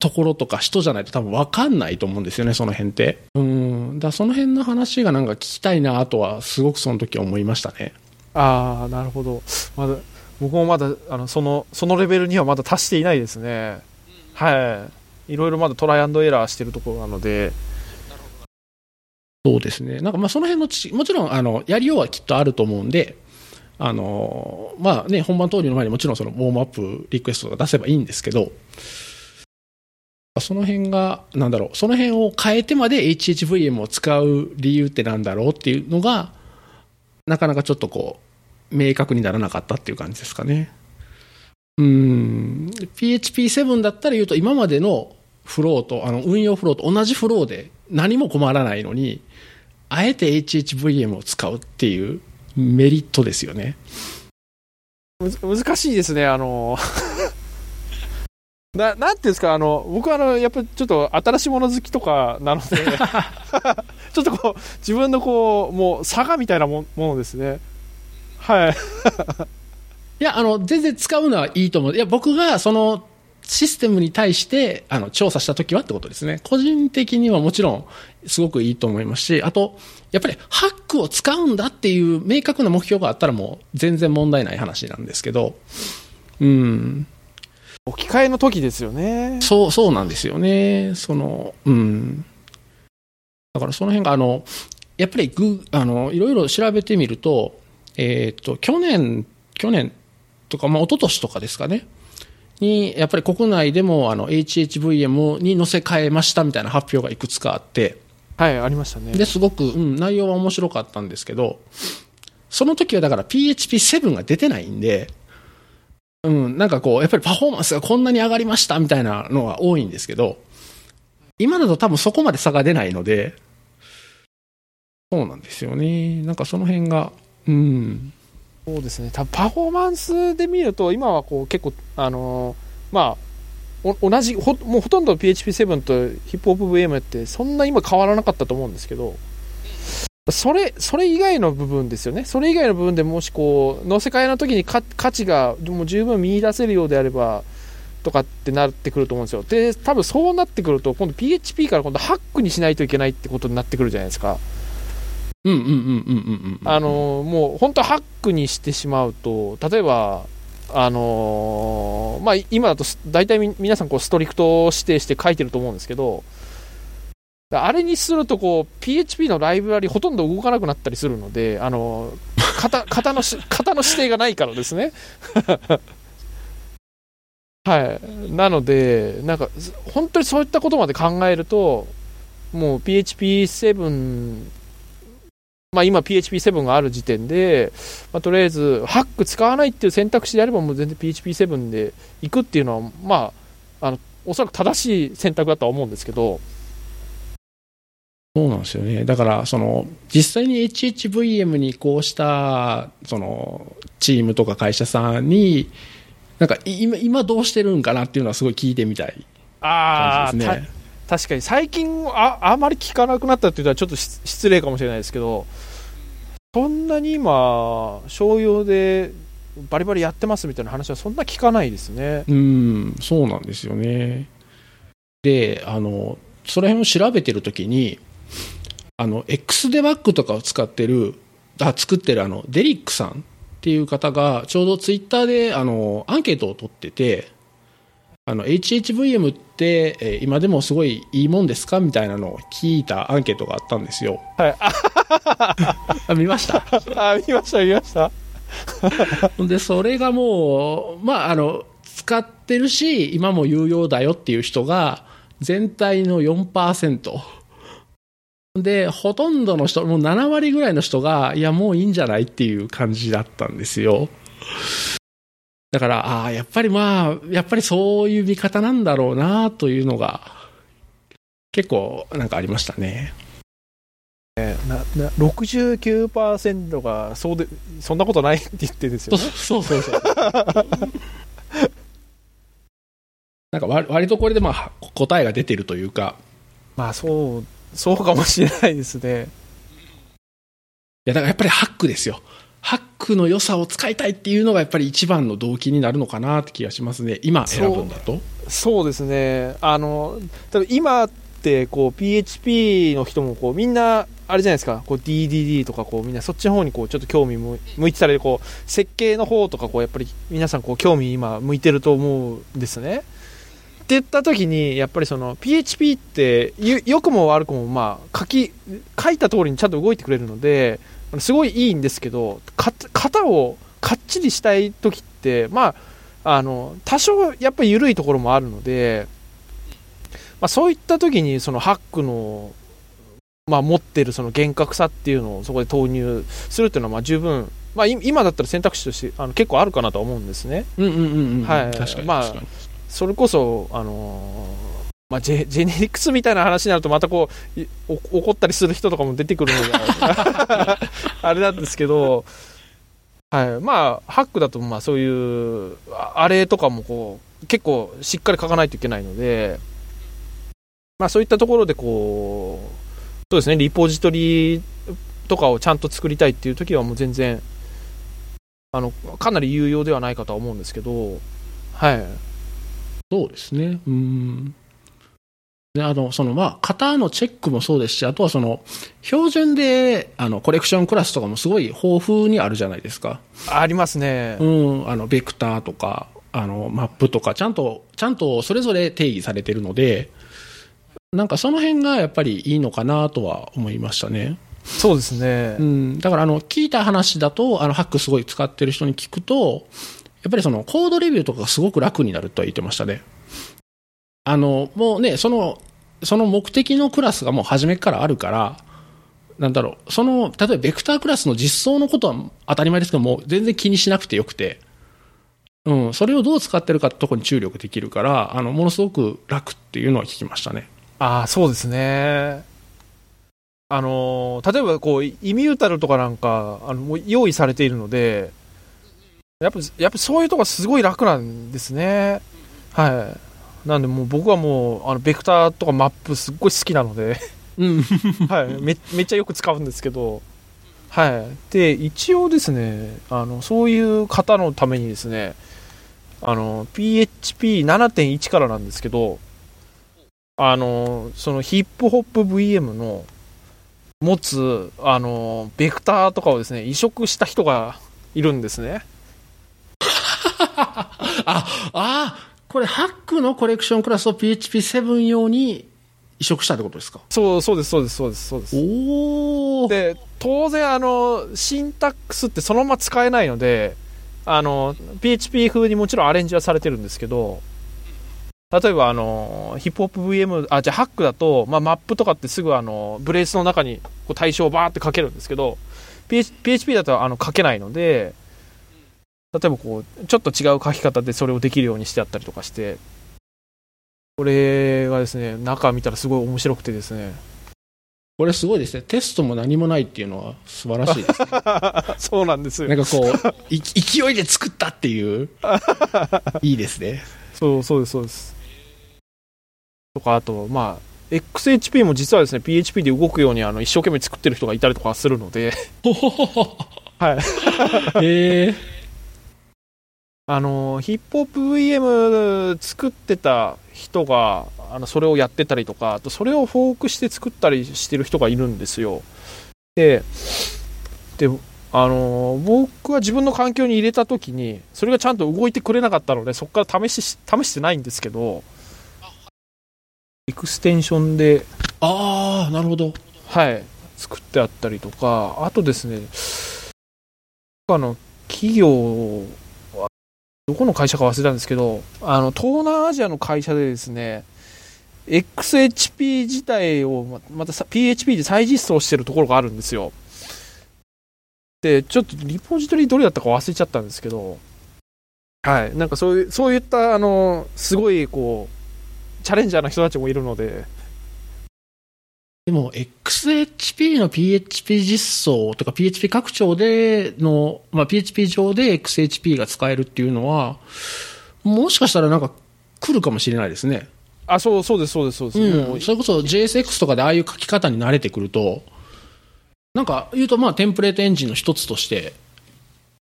ところとか人じゃないと多分分かんないと思うんですよねその辺って。うんだその辺の話がなんか聞きたいなとはすごくその時思いましたね。ああなるほど、まあ、僕もまだあのそのそのレベルにはまだ達していないですね。はい。いろいろまだトライアンドエラーしてるところなので。そうですね。なんかまあその辺のちもちろんあのやりようはきっとあると思うんで、あのまあね本番投入の前にもちろんそのウォームアップリクエストとか出せばいいんですけど、その辺がなんだろう、その辺を変えてまで エイチエイチブイエム を使う理由ってなんだろうっていうのがなかなかちょっとこう明確にならなかったっていう感じですかね。うーん ピーエイチピーセブン だったら言うと今までのフローとあの運用フローと同じフローで何も困らないのにあえて エイチエイチブイエム を使うっていうメリットですよね。難しいですね。あのな, なんていうんですか、あの僕はあのやっぱりちょっと新しいもの好きとかなのでちょっとこう自分のこうもう差がみたいな も, ものですね。はいいやあの全然使うのはいいと思う。いや僕がそのシステムに対してあの調査したときはってことですね。個人的にはもちろんすごくいいと思いますし、あとやっぱりハックを使うんだっていう明確な目標があったらもう全然問題ない話なんですけど、うん、置き換えの時ですよね。そうそうなんですよね。そのうんだからその辺があのやっぱりグあのいろいろ調べてみると、えっと去年去年とかまあ一昨年とかですかね。にやっぱり国内でもあの エイチエイチブイエム に載せ替えましたみたいな発表がいくつかあって、はいありましたね。ですごく、うん、内容は面白かったんですけど、その時はだから ピーエイチピーセブン が出てないんで、うんなんかこうやっぱりパフォーマンスがこんなに上がりましたみたいなのが多いんですけど、今だと多分そこまで差が出ないので、そうなんですよね。なんかその辺がうん。そうですね、多分パフォーマンスで見ると今はこう結構、あのーまあ、同じ ほ, もうほとんど ピーエイチピーセブン とヒップホップ ブイエム ってそんな今変わらなかったと思うんですけど、そ れ, それ以外の部分ですよね。それ以外の部分でもしこう乗せ替えの時にか価値がもう十分見出せるようであればとかってなってくると思うんですよ。で多分そうなってくると今度 ピーエイチピー から今度ハックにしないといけないってことになってくるじゃないですか。うんうんうんうんうんうん、あのもう本当ハックにしてしまうと例えばあの、まあ、今だと大体皆さんこうストリクト指定して書いてると思うんですけど、あれにするとこう ピーエイチピー のライブラリほとんど動かなくなったりするので、あの 型, 型, の型の指定がないからですねはいなのでなんか本当にそういったことまで考えるともう ピーエイチピーセブンまあ、今 ピーエイチピーセブン がある時点で、まあ、とりあえずハック使わないっていう選択肢であればもう全然 ピーエイチピーセブン でいくっていうのは、まあ、あのおそらく正しい選択だとは思うんですけど。そうなんですよね。だからその実際に エイチエイチブイエム に移行したそのチームとか会社さんになんか 今, 今どうしてるんかなっていうのはすごい聞いてみたい感じですね。確かに最近 あ, あまり聞かなくなったっていうのはちょっと失礼かもしれないですけど、そんなに今商用でバリバリやってますみたいな話はそんな聞かないですね。うん、そうなんですよね。であのその辺を調べてるときにあの X デバッグとかを使ってるあ作ってるあのデリックさんっていう方がちょうどツイッターであのアンケートを取ってて、あの エイチエイチブイエム って、えー、今でもすごいいいもんですかみたいなのを聞いたアンケートがあったんですよ。はい、あ見ましたあ見ました見ましたでそれがもう、まあ、あの使ってるし今も有用だよっていう人が全体の よんパーセント で、ほとんどの人もうななわりぐらいの人がいやもういいんじゃないっていう感じだったんですよ。だからあやっぱりまあやっぱりそういう見方なんだろうなというのが結構なんかありましたね。なな ろくじゅうきゅうパーセント がそうでそんなことないって言ってるんですよね。そうそうそうそうなんか 割, 割とこれでまあ答えが出てるというか、まあそうそうかもしれないですね。いやだからやっぱりハックですよ。ハックの良さを使いたいっていうのがやっぱり一番の動機になるのかなって気がしますね。今選ぶんだと。そう、そうですね。あの、多分今ってこう ピーエイチピー の人もこうみんなあれじゃないですか、こう ディーディーディー とかこうみんなそっちの方にこうちょっと興味向いてたり、こう設計の方とかこうやっぱり皆さんこう興味今向いてると思うんですね。って言った時にやっぱりその ピーエイチピー って良くも悪くもまあ書き書いた通りにちゃんと動いてくれるのですごいいいんですけど、型をかっちりしたい時ってまああの多少やっぱり緩いところもあるので、まあ、そういった時にそのハックの、まあ、持ってるその厳格さっていうのをそこで投入するっていうのはまあ十分、まあ、今だったら選択肢としてあの結構あるかなと思うんですね。うんうんうんうん、はい、確かに、まあ、確かにそれこそあのーまあ、ジェ、ジェネリクスみたいな話になるとまたこう怒ったりする人とかも出てくるのがあれなんですけど、はい、まあハックだとまあそういうあれとかもこう結構しっかり書かないといけないので、まあ、そういったところでこうそうですね、リポジトリとかをちゃんと作りたいっていう時はもう全然あのかなり有用ではないかとは思うんですけど、はい、そうですね。うーん、であのそのまあ型のチェックもそうですし、あとはその標準であのコレクションクラスとかもすごい豊富にあるじゃないですか。ありますね。うん、あのベクターとかあのマップとかちゃんとちゃんとそれぞれ定義されているので、なんかその辺がやっぱりいいのかなとは思いましたね。そうですね。うん、だからあの聞いた話だとあのハックすごい使ってる人に聞くとやっぱりそのコードレビューとかがすごく楽になるとは言ってましたね。あのもうねそのその目的のクラスがもう初めからあるから、なんだろうその例えばベクタークラスの実装のことは当たり前ですけどもう全然気にしなくてよくて、うん、それをどう使ってるかってとこに注力できるからあのものすごく楽っていうのは聞きましたね。ああそうですね。あの例えばこうイミュータルとかなんかあのもう用意されているのでやっぱやっぱそういうとこすごい楽なんですね。はい。なんでもう僕はもうあのベクターとかマップすっごい好きなので、うんはい、め, めっちゃよく使うんですけど、はい、で一応ですねあのそういう方のためにですねあの ピーエイチピー ななてんいち からなんですけどあのそのヒップホップ ブイエム の持つあのベクターとかをですね移植した人がいるんですね。ああこれハックのコレクションクラスを ピーエイチピーセブン 用に移植したってことですか。そうそうですそうですそうですそうです。おお。で当然あのシンタックスってそのまま使えないのであの ピーエイチピー 風にもちろんアレンジはされてるんですけど。例えばあのヒップホップ ブイエム あじゃあハックだと、まあ、マップとかってすぐあのブレースの中にこう対象をバーって書けるんですけど ピーエイチピー だとあの書けないので例えばこうちょっと違う書き方でそれをできるようにしてあったりとかしてこれがですね中見たらすごい面白くてですねこれすごいですね。テストも何もないっていうのは素晴らしいですね。そうなんですよ。なんかこうい勢いで作ったっていういいですね。そうそうですそうですとかあと、まあ、エックスエイチピー も実はですね ピーエイチピー で動くようにあの一生懸命作ってる人がいたりとかするのではい、えー、あのヒップホップ ブイエム 作ってた人があのそれをやってたりとかあとそれをフォークして作ったりしてる人がいるんですよ。で、であの僕は自分の環境に入れた時にそれがちゃんと動いてくれなかったのでそこから試し、試してないんですけどエクステンションであーなるほど、はい、作ってあったりとかあとですねあの企業はどこの会社か忘れたんですけどあの東南アジアの会社でですね エックスエイチピー 自体をまた ピーエイチピー で再実装してるところがあるんですよ。でちょっとリポジトリどれだったか忘れちゃったんですけどはいなんかそういうそういったあのすごいこうチャレンジャーな人たちもいるのででも エックスエイチピー の ピーエイチピー 実装とか ピーエイチピー 拡張での、まあ、ピーエイチピー 上で エックスエイチピー が使えるっていうのはもしかしたらなんか来るかもしれないですね。あ、そう、そうですそうですそうです、うん、それこそ ジェイエスエックス とかでああいう書き方に慣れてくるとなんか言うとまあテンプレートエンジンの一つとして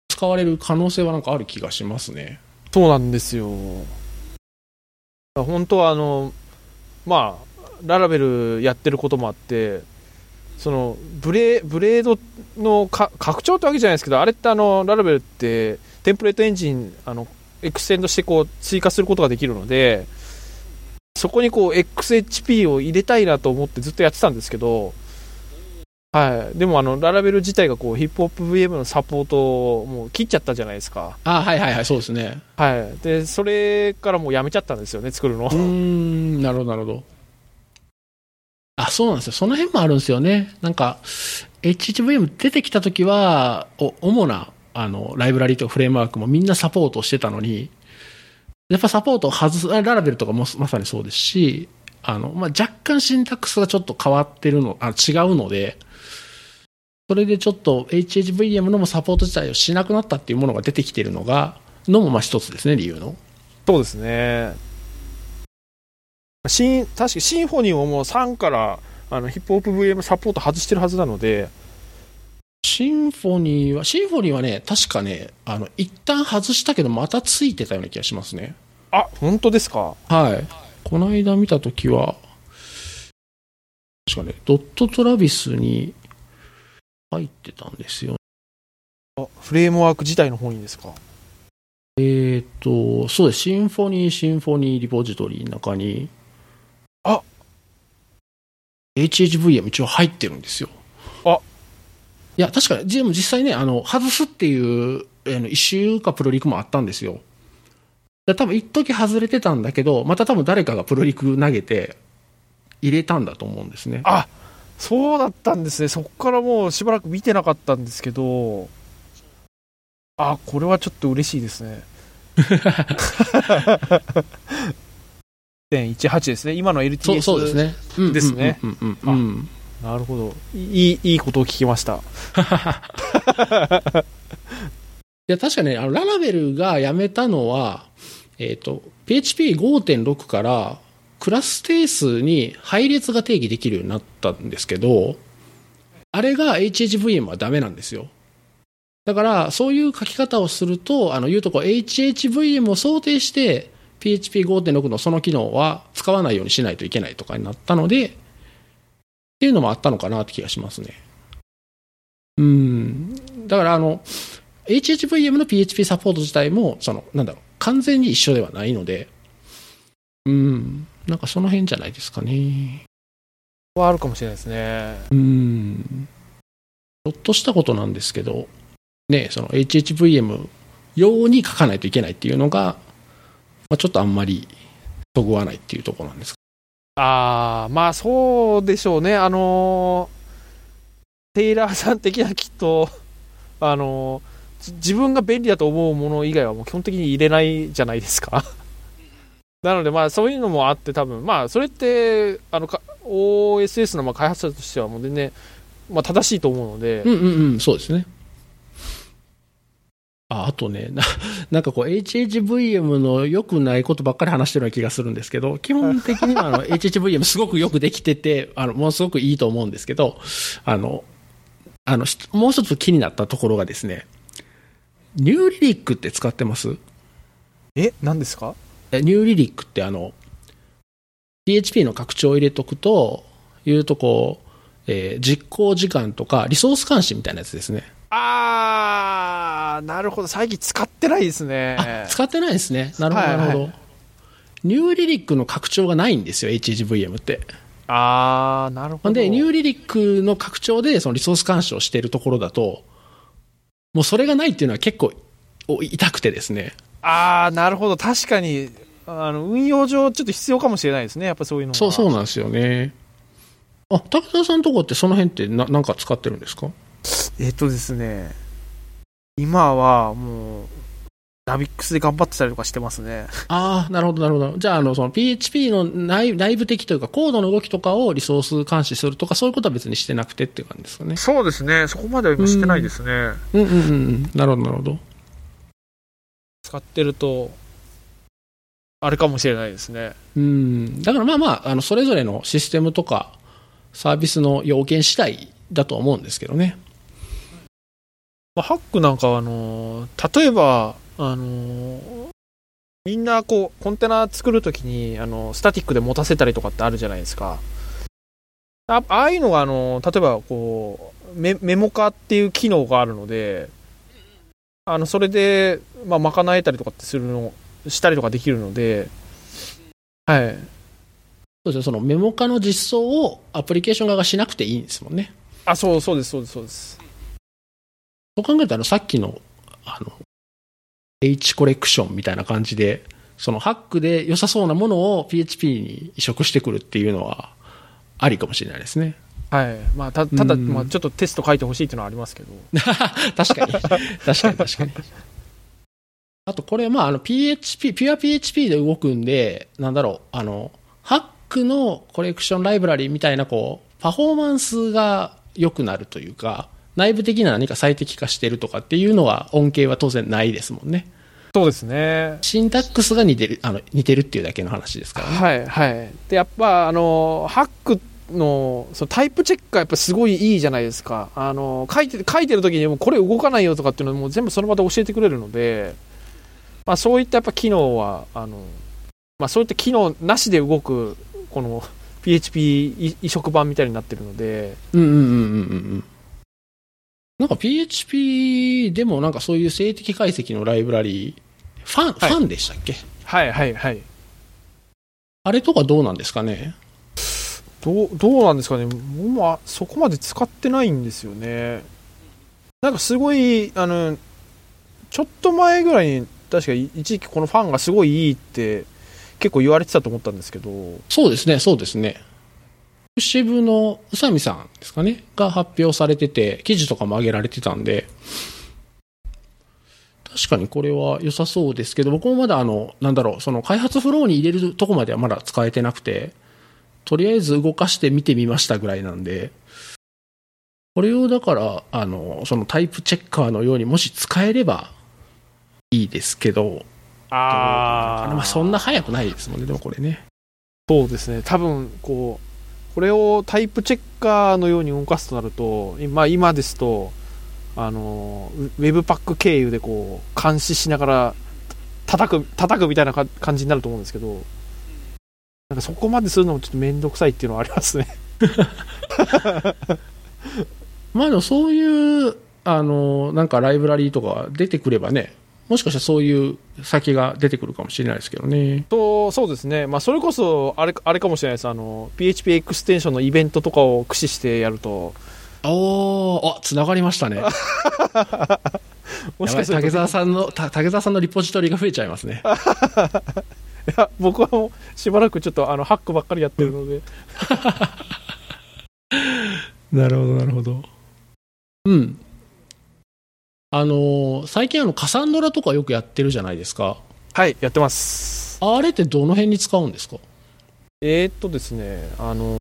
使われる可能性はなんかある気がしますね。そうなんですよ。本当はあのまあララベルやってることもあって、そのブレ、ブレードのか拡張ってわけじゃないですけど、あれってあのララベルってテンプレートエンジンあのエクステンドしてこう追加することができるので、そこにこう エックスエイチピー を入れたいなと思ってずっとやってたんですけど、はい、でもあのララベル自体がこうヒップホップ ブイエム のサポートをもう切っちゃったじゃないですか。あ、はいはいはい、そうですね、はい、でそれからもうやめちゃったんですよね、作るの。うーん、なるほどなるほど。あ、そうなんですよ、その辺もあるんですよね。なんか エイチエイチブイエム 出てきたときはお主なあのライブラリとフレームワークもみんなサポートしてたのに、やっぱサポートを外す、ララベルとかもまさにそうですし、あの、まあ、若干シンタックスがちょっと変わってるの、あ、違うので、それでちょっと エイチエイチブイエム のサポート自体をしなくなったっていうものが出てきているのが、のもまあ一つですね、理由の。そうですね。シン、確かシンフォニーももうさんからあのヒップホップ ブイエム サポート外してるはずなので。シンフォニーは、シンフォニーはね、確かね、あの、一旦外したけど、またついてたような気がしますね。あ、本当ですか。はい。この間見たときは、確かね、ドットトラビスに入ってたんですよ。あ、フレームワーク自体の方にですか。えーと、そうです。シンフォニー、シンフォニーリポジトリの中に、あ、エイチエイチブイエム 一応入ってるんですよ。あ、いや、確かに、でも実際ね、あの、外すっていう、あの、一周かプロリクもあったんですよ。多分一時外れてたんだけど、また多分誰かがプロリク投げて入れたんだと思うんですね。あ、そうだったんですね。そこからもうしばらく見てなかったんですけど、あ、これはちょっと嬉しいですね。いちてんいちはち ですね。今の エルティーエス そうですね。ですね。なるほど。いい、いいことを聞きました。いや、確かね、あのララベルがやめたのは、えっと、ピーエイチピーごてんろく からクラス定数に配列が定義できるようになったんですけど、あれが エイチエイチブイエム はダメなんですよ。だから、そういう書き方をすると、あの、言うとこう、エイチエイチブイエム を想定して、ピーエイチピーごてんろく のその機能は使わないようにしないといけないとかになったので、っていうのもあったのかなって気がしますね。うん。だから、あの、エイチエイチブイエム の ピーエイチピー サポート自体も、その、なんだろう、完全に一緒ではないので、うん、なんかその辺じゃないですかね。はあるかもしれないですね。うん。ちょっとしたことなんですけど、ね、その エイチエイチブイエム 用に書かないといけないっていうのが、まあ、ちょっとあんまりそぐわないっていうところなんですか。あー、まあそうでしょうね。あの、テイラーさん的にはきっと、あの、自分が便利だと思うもの以外はもう基本的に入れないじゃないですか。なのでまあそういうのもあって、多分まあそれってあの オーエスエス のまあ開発者としてはもう全然、ね、まあ、正しいと思うので。うんうんうん、そうですね。あ、あとね、 な, なんかこう エイチエイチブイエム の良くないことばっかり話してるような気がするんですけど、基本的にはあの エイチエイチブイエム すごくよくできてて、あのものすごくいいと思うんですけど、あのあのもう一つ気になったところがですね、ニューリリックって使ってます？え、何ですか？ニューリリックってあの、ピーエイチピー の拡張を入れとくと、いうとこう、えー、実行時間とかリソース監視みたいなやつですね。あー、なるほど。最近使ってないですね。あ、使ってないですね。なるほど、なるほど。はい、ニューリリックの拡張がないんですよ、エイチエイチブイエム って。あー、なるほど。で、ニューリリックの拡張でそのリソース監視をしているところだと、もうそれがないっていうのは結構痛くてですね。ああ、なるほど。確かにあの運用上ちょっと必要かもしれないですね。やっぱそういうのは。そうそうなんですよね。あ、滝沢さんのとこってその辺ってな何か使ってるんですか？えっとですね、今はもうナビックスで頑張ってたりとかしてますね。ああ、なるほどなるほど。じゃああのその ピーエイチピー の内部的というかコードの動きとかをリソース監視するとかそういうことは別にしてなくてっていう感じですかね。そうですね。そこまでは今してないですね。うんうんうんうん。なるほどなるほど。使ってるとあれかもしれないですね。うん。だからまあまああのそれぞれのシステムとかサービスの要件次第だと思うんですけどね。まあ、ハックなんかはあの例えばあのー、みんなこうコンテナ作るときにあのスタティックで持たせたりとかってあるじゃないですか。ああいうのがあの例えばこう メ, メモ化っていう機能があるので、あのそれでまあ賄えたりとかってするのしたりとかできるので、はい。そうですね。そのメモ化の実装をアプリケーション側がしなくていいんですもんね。あ、そうそうですそうですそうです。そう考えたらさっきのあの H コレクションみたいな感じで、そのハックで良さそうなものを ピーエイチピー に移植してくるっていうのはありかもしれないですね。はい。まあ た, ただ、うん、まあ、ちょっとテスト書いてほしいっていうのはありますけど。確かに確かに確かに。あとこれはまああの ピーエイチピー ピュア ピーエイチピー で動くんで、なんだろう、あのハックのコレクションライブラリみたいなこうパフォーマンスが良くなるというか、内部的な何か最適化してるとかっていうのは恩恵は当然ないですもんね。そうですね。シンタックスが似てる、あの似てるっていうだけの話ですからね。はいはい。でやっぱあのハックの、そのタイプチェックがやっぱすごいいいじゃないですか。あの書いて書いてる時にもうこれ動かないよとかっていうのをもう全部その場で教えてくれるので。まあ、そういったやっぱ機能はあの、まあ、そういった機能なしで動くこの ピーエイチピー 移植版みたいになってるので、うんうんうんうんうん、なんか ピーエイチピー でもなんかそういう静的解析のライブラリーファン、はい、ファンでしたっけ？はいはいはい。あれとかどうなんですかね？どう、どうなんですかね。もうそこまで使ってないんですよね。なんかすごいあのちょっと前ぐらいに。確か一時期このファンがすごいいいって結構言われてたと思ったんですけど。そうですねそうですね。エクシブの宇佐美さんですかねが発表されてて、記事とかも上げられてたんで、確かにこれは良さそうですけど、僕もまだあのなんだろう、その開発フローに入れるとこまではまだ使えてなくて、とりあえず動かして見てみましたぐらいなんで、これをだからあのそのタイプチェッカーのようにもし使えればいいですけど、ああ、まあ、そんな早くないですもんね。でもこれね、そうですね、多分こうこれをタイプチェッカーのように動かすとなると、今今ですとあのウェブパック経由でこう監視しながら叩く叩くみたいな感じになると思うんですけど、なんかそこまでするのもちょっと面倒くさいっていうのはありますね。まあでもそういうあのなんかライブラリーとか出てくればね。もしかしたらそういう先が出てくるかもしれないですけどね。とそうですね、まあ、それこそあれ、あれかもしれないです。あの ピーエイチピー エクステンションのイベントとかを駆使してやると、お、あ、つながりましたね。もしかしたら竹澤さんの竹澤さんのリポジトリが増えちゃいますね。いや僕はもうしばらくちょっとあのハックばっかりやってるので。なるほどなるほど。うん、あの最近あのカサンドラとかよくやってるじゃないですか。はい、やってます。あれってどの辺に使うんですか？えー、っとですねあの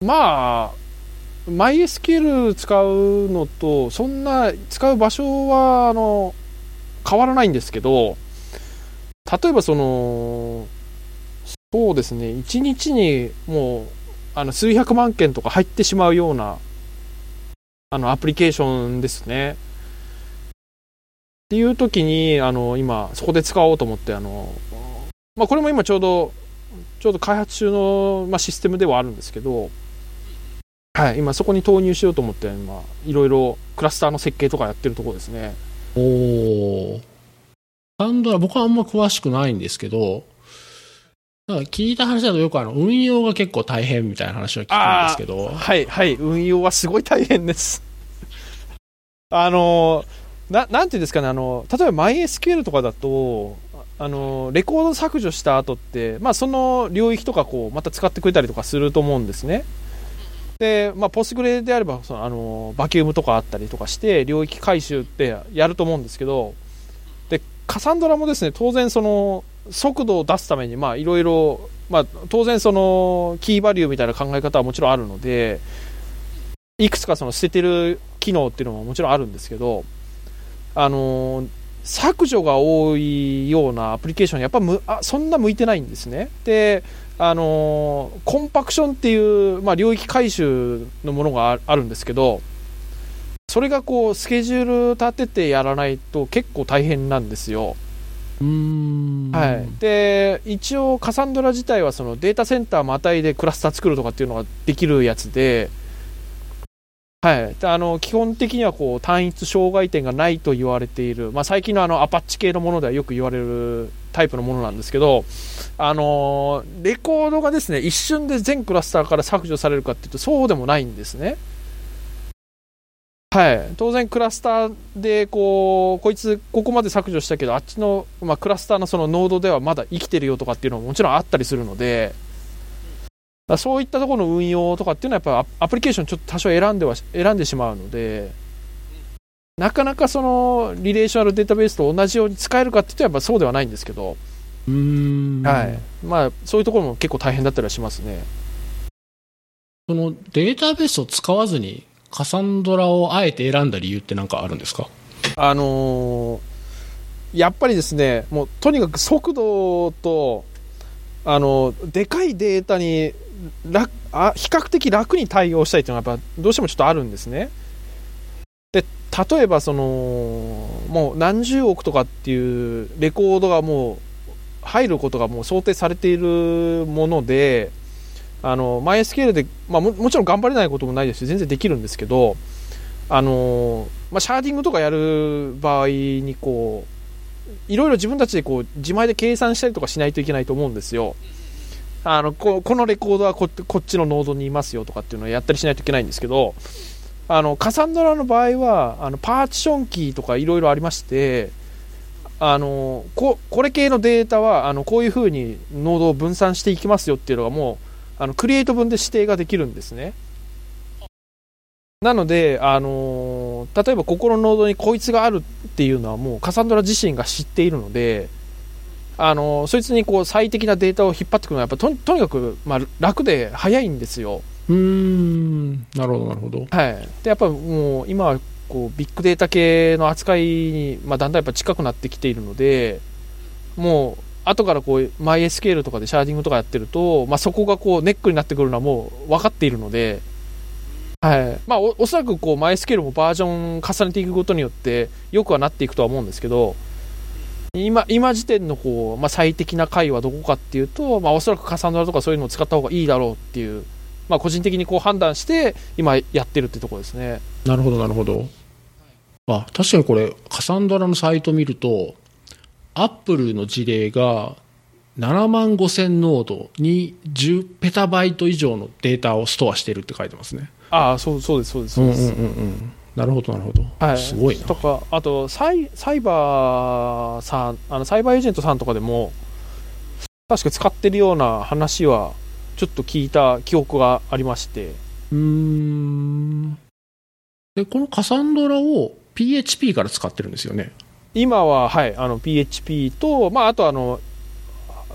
まあ MySQL 使うのとそんな使う場所はあの変わらないんですけど、例えばそのそうですねいちにちにもうあの数百万件とか入ってしまうようなあのアプリケーションですねっていう時にあの今そこで使おうと思って、あの、まあ、これも今ちょうどちょうど開発中の、まあ、システムではあるんですけど、はい、今そこに投入しようと思って今いろいろクラスターの設計とかやってるところですね。おー、カサンドラ僕はあんま詳しくないんですけど、なんか聞いた話だとよくあの運用が結構大変みたいな話を聞くんですけど、はいはい、運用はすごい大変です。あのな, なんていうんですかね、あの例えば MySQL とかだとあのレコード削除した後って、まあ、その領域とかこうまた使ってくれたりとかすると思うんですね。で、まあ、ポスグレであればそのあのバキュームとかあったりとかして領域回収ってやると思うんですけど、でカサンドラもですね、当然その速度を出すためにいろいろ当然そのキーバリューみたいな考え方はもちろんあるので、いくつかその捨ててる機能っていうのももちろんあるんですけど、あの削除が多いようなアプリケーションにやっぱむあそんな向いてないんですね。であのコンパクションっていう、まあ、領域回収のものがあるんですけど、それがこうスケジュール立ててやらないと結構大変なんですよ。うーん、はい、で一応カサンドラ自体はそのデータセンターまたいでクラスター作るとかっていうのができるやつで、はい、あの基本的にはこう単一障害点がないと言われている、まあ、最近のあのアパッチ系のものではよく言われるタイプのものなんですけど、あのレコードがですね一瞬で全クラスターから削除されるかっていうとそうでもないんですね。はい、当然クラスターでこうこいつここまで削除したけどあっちの、まあ、クラスターのそのノードではまだ生きてるよとかっていうのももちろんあったりするので、だそういったところの運用とかっていうのはやっぱアプリケーションちょっと多少選んでは選んでしまうので、なかなかそのリレーショナルデータベースと同じように使えるかっていうとやっぱそうではないんですけど、うーん、はい、まあそういうところも結構大変だったりはしますね。そのデータベースを使わずにカサンドラをあえて選んだ理由って何かあるんですか？あのー、やっぱりですね、もうとにかく速度と、あのー、でかいデータに楽あ比較的楽に対応したいというのがやっぱどうしてもちょっとあるんですね。で例えばそのもう何十億とかっていうレコードがもう入ることがもう想定されているもので、あの MySQL で、まあ、も, もちろん頑張れないこともないですし全然できるんですけど、あの、まあ、シャーディングとかやる場合にこういろいろ自分たちでこう自前で計算したりとかしないといけないと思うんですよ。あの こ, このレコードは こ, こっちのノードにいますよとかっていうのをやったりしないといけないんですけど、あのカサンドラの場合はあのパーティションキーとかいろいろありまして、あの こ, これ系のデータはあのこういうふうにノードを分散していきますよっていうのがもうあのクリエイト分で指定ができるんですね。なので、あのー、例えばここのノードにこいつがあるっていうのはもうカサンドラ自身が知っているので、あのー、そいつにこう最適なデータを引っ張ってくるのはやっぱ と, とにかく、まあ、楽で早いんですよ。うーん、なるほどなるほど、はい、でやっぱもう今はこうビッグデータ系の扱いに、まあ、だんだんやっぱ近くなってきているので、もう後からこう MySQL とかでシャーディングとかやってると、まあ、そこがこうネックになってくるのはもう分かっているので、はい、まあ お, おそらくこう MySQL もバージョン重ねていくことによってよくはなっていくとは思うんですけど、 今, 今時点のこう、まあ、最適な解はどこかっていうと、まあ、おそらくカサンドラとかそういうのを使った方がいいだろうっていう、まあ、個人的にこう判断して今やってるってところですね。なるほどなるほど。あ、確かにこれカサンドラのサイト見るとアップルの事例がななまんごせんノードにじゅうペタバイト以上のデータをストアしているって書いてますね。ああ、そう、そうですそうですそうです。うんうんうん、なるほどなるほど。はい、すごいな。とかあとサイ、サイバーさん、あのサイバーエージェントさんとかでも確か使ってるような話はちょっと聞いた記憶がありまして。うーん。でこのカサンドラを ピーエイチピー から使ってるんですよね。今は、はい、あの ピーエイチピー と、まあ、あとあの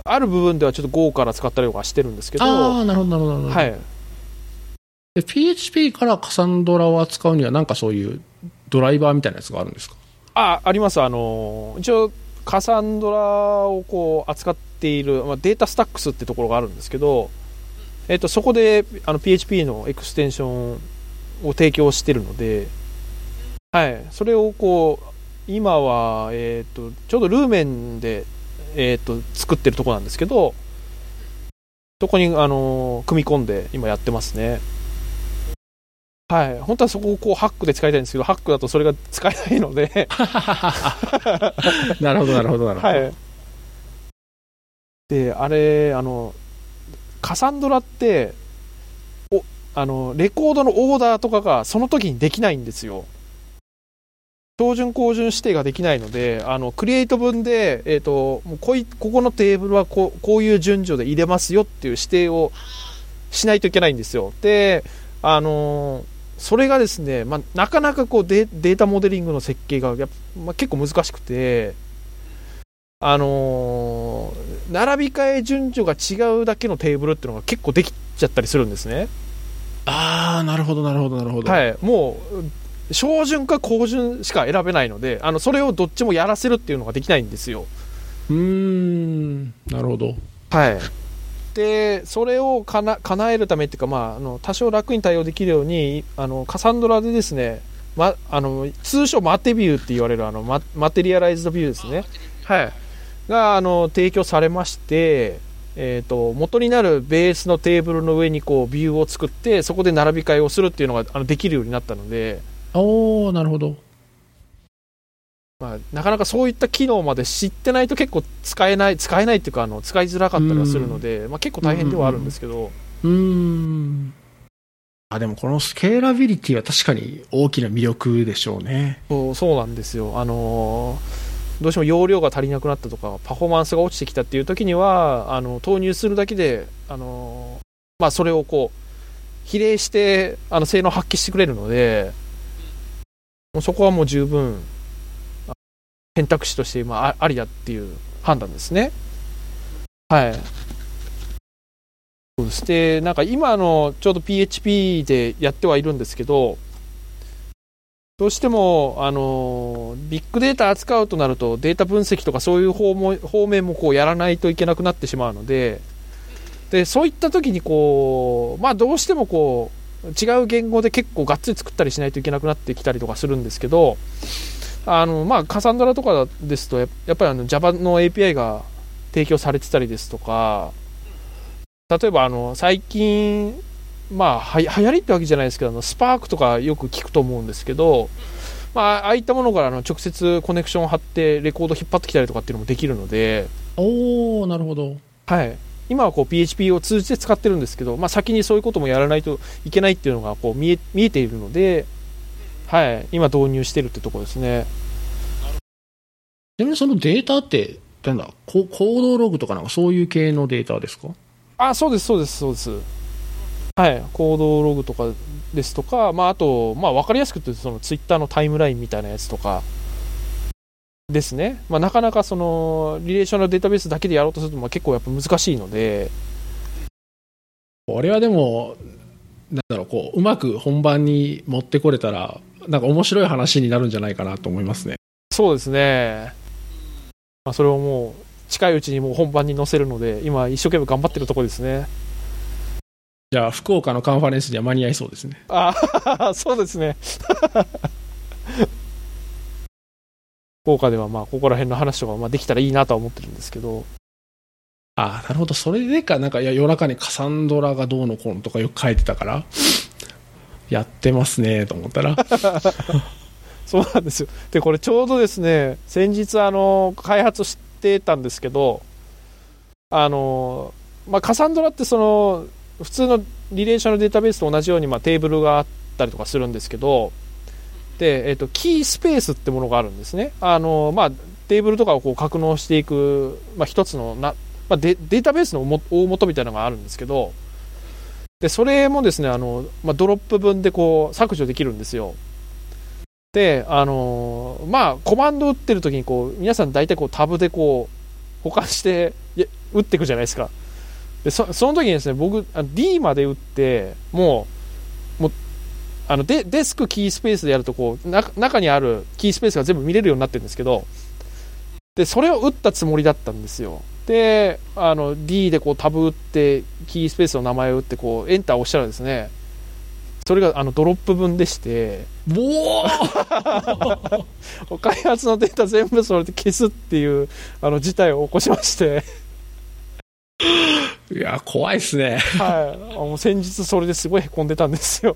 ある部分ではちょっと Go から使ったりとかしてるんですけど。ああ、なるほどなるほど、はい、で ピーエイチピー からカサンドラを扱うにはなんかそういうドライバーみたいなやつがあるんですか？あ、あります。あの一応カサンドラをこう扱っている、まあ、データスタックスってところがあるんですけど、えっと、そこであの ピーエイチピー のエクステンションを提供してるので、はい、それをこう今は、えー、とちょうどルーメンで、えー、と作ってるとこなんですけど、そこに、あのー、組み込んで今やってますね。はい、本当はそこをこうハックで使いたいんですけど、ハックだとそれが使えないのでなるほどなるほどなるほど、はい、であれあのカサンドラっておあのレコードのオーダーとかがその時にできないんですよ。標準高順指定ができないので、あのクリエイト分で、えー、ともう こ, いここのテーブルは こ, こういう順序で入れますよっていう指定をしないといけないんですよ。で、あのー、それがですね、まあ、なかなかこう デ, データモデリングの設計がやっぱ、まあ、結構難しくて、あのー、並び替え順序が違うだけのテーブルっていうのが結構できちゃったりするんですね。あー、なるほどなるほどなるほど、はい、もう小順か高順しか選べないので、あのそれをどっちもやらせるっていうのができないんですよ。うーん、なるほど。はい。でそれをかな叶えるためっていうか、まあ、あの多少楽に対応できるように、あのカサンドラでですね、ま、あの通称マテビューって言われるあの マ, マテリアライズドビューですね。はい。があの提供されまして、えー、と元になるベースのテーブルの上にこうビューを作って、そこで並び替えをするっていうのがあのできるようになったので、おー、なるほど。まあ、なかなかそういった機能まで知ってないと結構使えない使えないっていうか、あの使いづらかったりはするので、まあ、結構大変ではあるんですけど、うーん、あ、でもこのスケーラビリティは確かに大きな魅力でしょうね。そう、そうなんですよ。あのどうしても容量が足りなくなったとかパフォーマンスが落ちてきたっていう時には、あの投入するだけで、あの、まあ、それをこう比例してあの性能を発揮してくれるので、もうそこはもう十分選択肢として今ありだっていう判断ですね。はい。そしてなんか今のちょうど ピーエイチピー でやってはいるんですけど、どうしてもあのビッグデータ扱うとなるとデータ分析とかそういう方も方面もこうやらないといけなくなってしまうので、でそういった時にこう、まあ、どうしてもこう違う言語で結構がっつり作ったりしないといけなくなってきたりとかするんですけど、あのまあ、カサンドラとかですとやっぱりあの Java の エーピーアイ が提供されてたりですとか、例えばあの最近、まあ、は流行りってわけじゃないですけど、あのスパークとかよく聞くと思うんですけど、まあ、ああいったものからあの直接コネクションを張ってレコードを引っ張ってきたりとかっていうのもできるので、おー、なるほど。はい、今はこう ピーエイチピー を通じて使ってるんですけど、まあ、先にそういうこともやらないといけないっていうのがこう 見え、見えているので、はい、今導入してるってところですね。ちなみにそのデータってなんだ、行動ログとかなんかそういう系のデータですか？あ、そうですそうですそうです。はい、行動ログとかですとか、まあ、あと、まあ、分かりやすく言うとそのツイッターのタイムラインみたいなやつとかですね。まあ、なかなかそのリレーショナルデータベースだけでやろうとすると、まあ、結構やっぱ難しいので、これはでもなんだろう、こううまく本番に持ってこれたらなんか面白い話になるんじゃないかなと思いますね。そうですね。まあ、それをもう近いうちにもう本番に載せるので、今一生懸命頑張ってるところですね。じゃあ福岡のカンファレンスには間に合いそうですね。ああ、そうですね。福岡ではまあここら辺の話とかまあできたらいいなとは思ってるんですけど。ああ、なるほど。それでか、なんかいや夜中にカサンドラがどうのこうのとかよく書いてたからやってますねと思ったら。そうなんですよ。でこれちょうどですね、先日あの開発をしてたんですけど、あの、まあ、カサンドラってその普通のリレーショナルデータベースと同じように、まあ、テーブルがあったりとかするんですけど、で、えーと、キースペースってものがあるんですね。あの、まあ、テーブルとかをこう格納していく、まあ、一つのな、まあ、デ, データベースの大元みたいなのがあるんですけど、でそれもですね、あの、まあ、ドロップ分でこう削除できるんですよ。で、あのー、まあ、コマンド打ってる時にこう皆さん大体こうタブでこう保管して打っていくじゃないですか。で そ, その時にですね、僕 D まで打って、もうもうあの デ, デスクキースペースでやるとこうな中にあるキースペースが全部見れるようになってるんですけど、でそれを打ったつもりだったんですよ。であの D でこうタブ打ってキースペースの名前を打ってこうエンターを押したらですね、それがあのドロップ分でして、おお開発のデータ全部それで消すっていうあの事態を起こしましていや怖いですね。はい、もう先日それですごいへこんでたんですよ。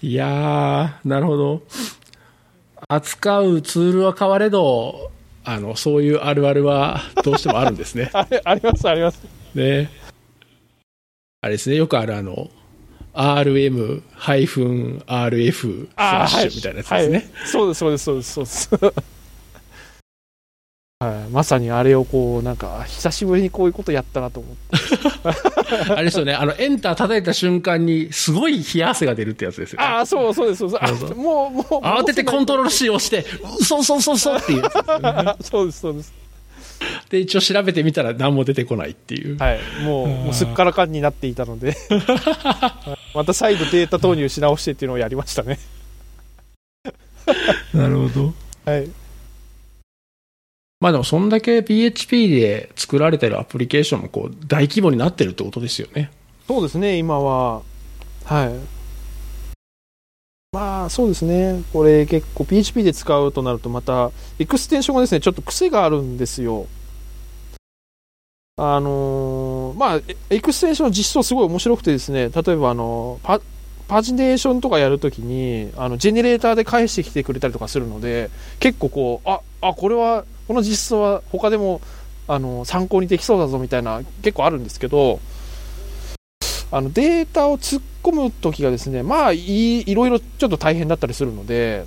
いやー、なるほど。扱うツールは変われど、あのそういうあるあるはどうしてもあるんですね。あれ、ありますありますね。あれですね、よくあるあの アールエムハイフンアールエフ みたいなやつですね。はいはい、そうですそうですそうですそうです、はい、まさにあれをこうなんか久しぶりにこういうことやったなと思ってあれですよね、あのエンター叩いた瞬間にすごい冷や汗が出るってやつですよね。ああ、そうそうですそうです。あ、もうもう慌ててコントロール C をしてそうそうそうそうっていうやつですよね。そうですそうです。で一応調べてみたら何も出てこないっていう、はい、もう、もうすっからかんになっていたのでまた再度データ投入し直してっていうのをやりましたね。なるほど。はい、まあでもそんだけ ピーエイチピー で作られてるアプリケーションもこう大規模になってるってことですよね。そうですね、今は。はい、まあそうですね、これ結構 ピーエイチピー で使うとなるとまたエクステンションがですねちょっと癖があるんですよ。あのー、まあエクステンションの実装すごい面白くてですね、例えばあの パ, パジネーションとかやるときにあのジェネレーターで返してきてくれたりとかするので、結構こうああこれはこの実装は他でもあの参考にできそうだぞみたいな結構あるんですけど、あのデータを突っ込むときがですね、まあ い, いろいろちょっと大変だったりするので、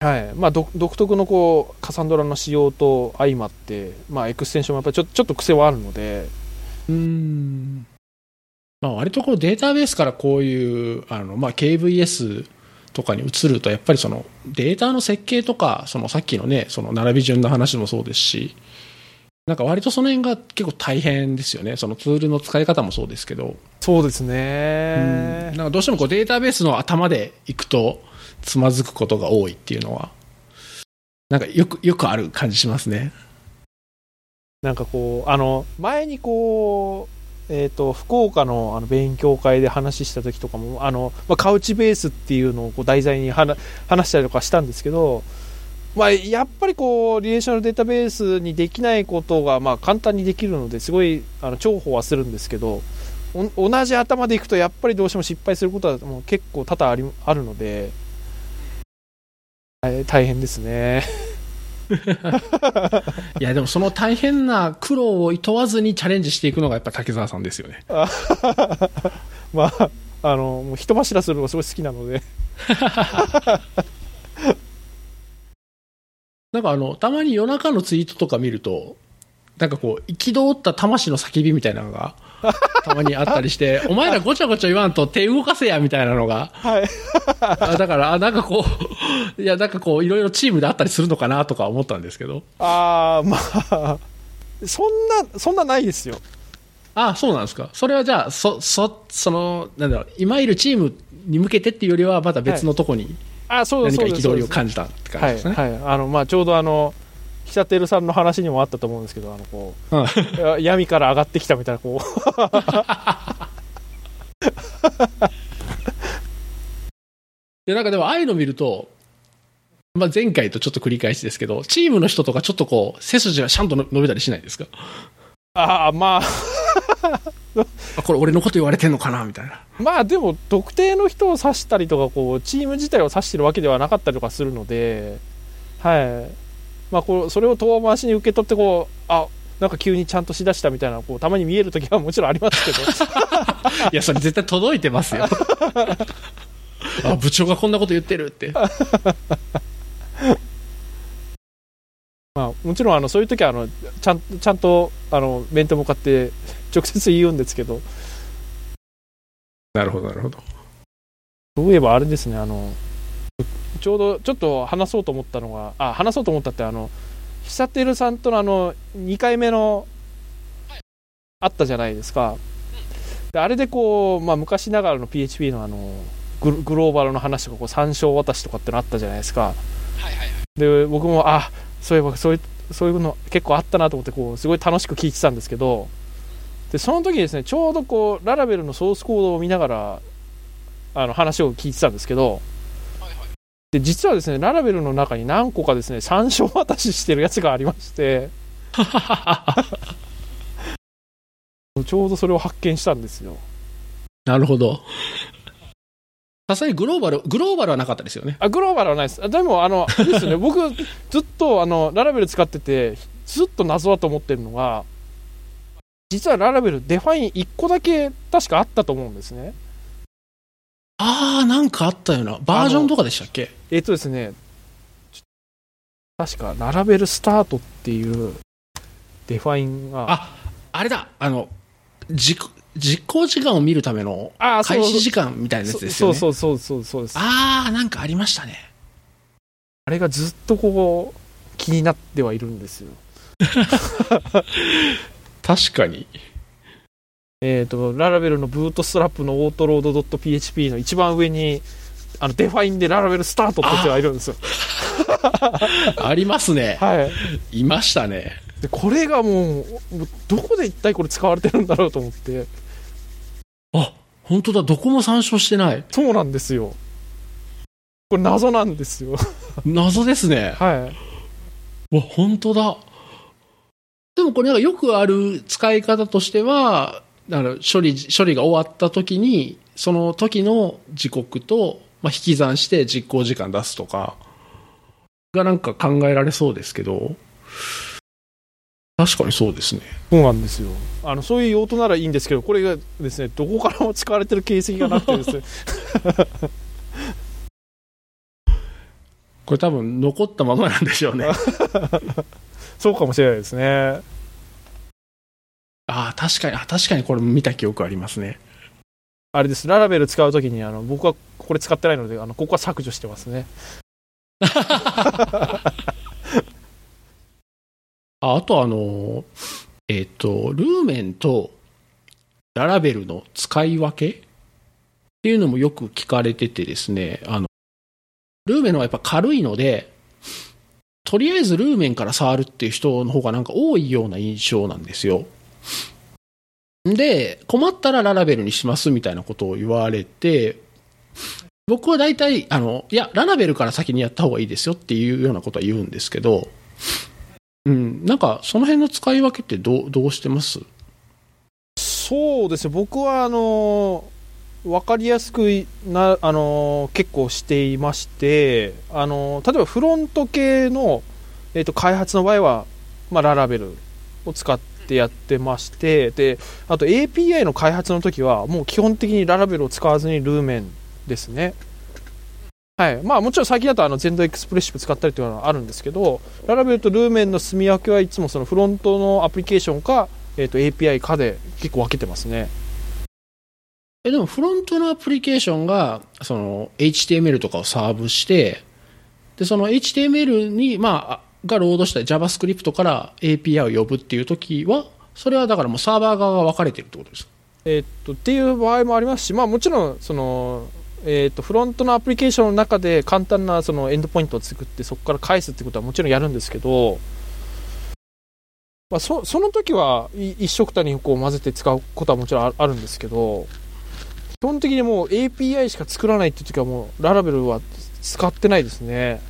はいまあ、独特のこうカサンドラの仕様と相まって、まあ、エクステンションもやっぱりち ょ, ちょっと癖はあるので、うーん、まあ、割とこうデータベースからこういうあの、まあ、ケーブイエス とかに移るとやっぱりそのデータの設計とかそのさっきのねその並び順の話もそうですし、なんか割とその辺が結構大変ですよね。そのツールの使い方もそうですけど。そうですね。うん、なんかどうしてもこうデータベースの頭でいくとつまずくことが多いっていうのはなんかよくよくある感じしますね。なんかこうあの前にこうえっと福岡のあの勉強会で話した時とかもあのまあカウチベースっていうのをこう題材に話したりとかしたんですけど。まあ、やっぱりこうリレーショナルデータベースにできないことがまあ簡単にできるのですごいあの重宝はするんですけど、同じ頭でいくとやっぱりどうしても失敗することはもう結構多々 あ, りあるので、はい、大変ですねいやでもその大変な苦労をいとわずにチャレンジしていくのがやっぱ竹澤さんですよねまああのもう人柱するのがすごい好きなのでなんかあのたまに夜中のツイートとか見るとなんかこう憤った魂の叫びみたいなのがたまにあったりしてお前らごちゃごちゃ言わんと手動かせやみたいなのが、はい、あだからなんかこういやなんかこういろいろチームであったりするのかなとか思ったんですけど、ああまあそんなそんなないですよ。ああそうなんですか。それはじゃあそそそのなんだろう今いるチームに向けてっていうよりはまた別のとこに、はい、あそう何か憤りを感じたって感じですね。はい、はい、あのまあちょうどあのヒサテルさんの話にもあったと思うんですけど、あのこう、うん、闇から上がってきたみたいなこうでなんかでもああいうの見ると、まあ、前回とちょっと繰り返しですけどチームの人とかちょっとこう背筋がシャンと伸びたりしないですか。ああまあこれ俺のこと言われてんのかなみたいな。まあでも特定の人を指したりとかこうチーム自体を指してるわけではなかったりとかするので、はいまあ、こうそれを遠回しに受け取ってこうあなんか急にちゃんとしだしたみたいなこうたまに見えるときはもちろんありますけどいやそれ絶対届いてますよあ部長がこんなこと言ってるってまあ、もちろんあのそういう時はあのちゃん、ちゃんとあの面と向かって直接言うんですけど。なるほどなるほど。そういえばあれですね、あのちょうどちょっと話そうと思ったのがあ話そうと思ったってあの久照さんとのあのにかいめのあったじゃないですか。であれでこう、まあ、昔ながらの ピーエイチピー の、 あの グ, グローバルの話とかこう参照渡しとかってのあったじゃないですか。はいはいはい、で僕もあそういえばそういう、そういうの結構あったなと思ってこうすごい楽しく聞いてたんですけど、でその時ですねちょうどこうララベルのソースコードを見ながらあの話を聞いてたんですけど、はいはい、で実はですねララベルの中に何個かですね参照渡ししてるやつがありましてちょうどそれを発見したんですよ。なるほど。さすがにグローバル、グローバルはなかったですよね。あ、グローバルはないです。でもあのですね、僕ずっとあのララベル使っててずっと謎だと思ってるのが、実はララベルデファインいっこだけ確かあったと思うんですね。ああ、なんかあったようなバージョンとかでしたっけ？えっとですね、確かララベルスタートっていうデファインがあ、あれだあの自己実行時間を見るための開始時間みたいなやつですよね。そうそうそうそうです。ああ、なんかありましたね。あれがずっとこう気になってはいるんですよ確かにえっとララベルのブートストラップのオートロード .php の一番上にあのデファインでララベルスタートって人がいるんですよ あ, ありますね、はい、いましたね。でこれがもうどこで一体これ使われてるんだろうと思って、あ、本当だ、どこも参照してない。そうなんですよ。これ謎なんですよ謎ですね。はい。わ、本当だ。でもこれなんかよくある使い方としては、だから処理、処理が終わった時にその時の時刻と、まあ、引き算して実行時間出すとかがなんか考えられそうですけど、確かにそうですね。そうなんですよ。あのそういう用途ならいいんですけど、これがですねどこからも使われてる形跡がなくてですねこれ多分残ったままなんでしょうねそうかもしれないですね。ああ確かに、あ確かにこれ見た記憶ありますね。あれです、ララベル使うときにあの僕はこれ使ってないので、あのここは削除してますねあ, あとあのえっ、ー、とルーメンとララベルの使い分けっていうのもよく聞かれててですね、あのルーメンのはやっぱ軽いのでとりあえずルーメンから触るっていう人の方がなんか多いような印象なんですよ。で困ったらララベルにしますみたいなことを言われて、僕は大体あのいやララベルから先にやった方がいいですよっていうようなことは言うんですけど、うん、なんかその辺の使い分けって ど, どうしてます？そうですね、僕はあの分かりやすくなあの結構していまして、あの例えばフロント系の、えーと、開発の場合は、まあ、ララベルを使ってやってまして、であと エーピーアイ の開発の時はもう基本的にララベルを使わずにルーメンですね。はいまあ、もちろん最近だとあの Zend Expressive 使ったりというのはあるんですけど、ララベルとルーメンの住み分けはいつもそのフロントのアプリケーションか、えーと エーピーアイ かで結構分けてますね。えでもフロントのアプリケーションがその エイチティーエムエル とかをサーブして、でその エイチティーエムエル に、まあ、がロードした JavaScript から エーピーアイ を呼ぶっていうときは、それはだからもうサーバー側が分かれてるってことですか？えーと、っていう場合もありますし、まあ、もちろんその、えーと、フロントのアプリケーションの中で簡単なそのエンドポイントを作ってそこから返すってことはもちろんやるんですけど、まあ、そ, その時は一緒くたにこう混ぜて使うことはもちろんあるんですけど、基本的にもう エーピーアイ しか作らないっていう時はもうララベルは使ってないですね。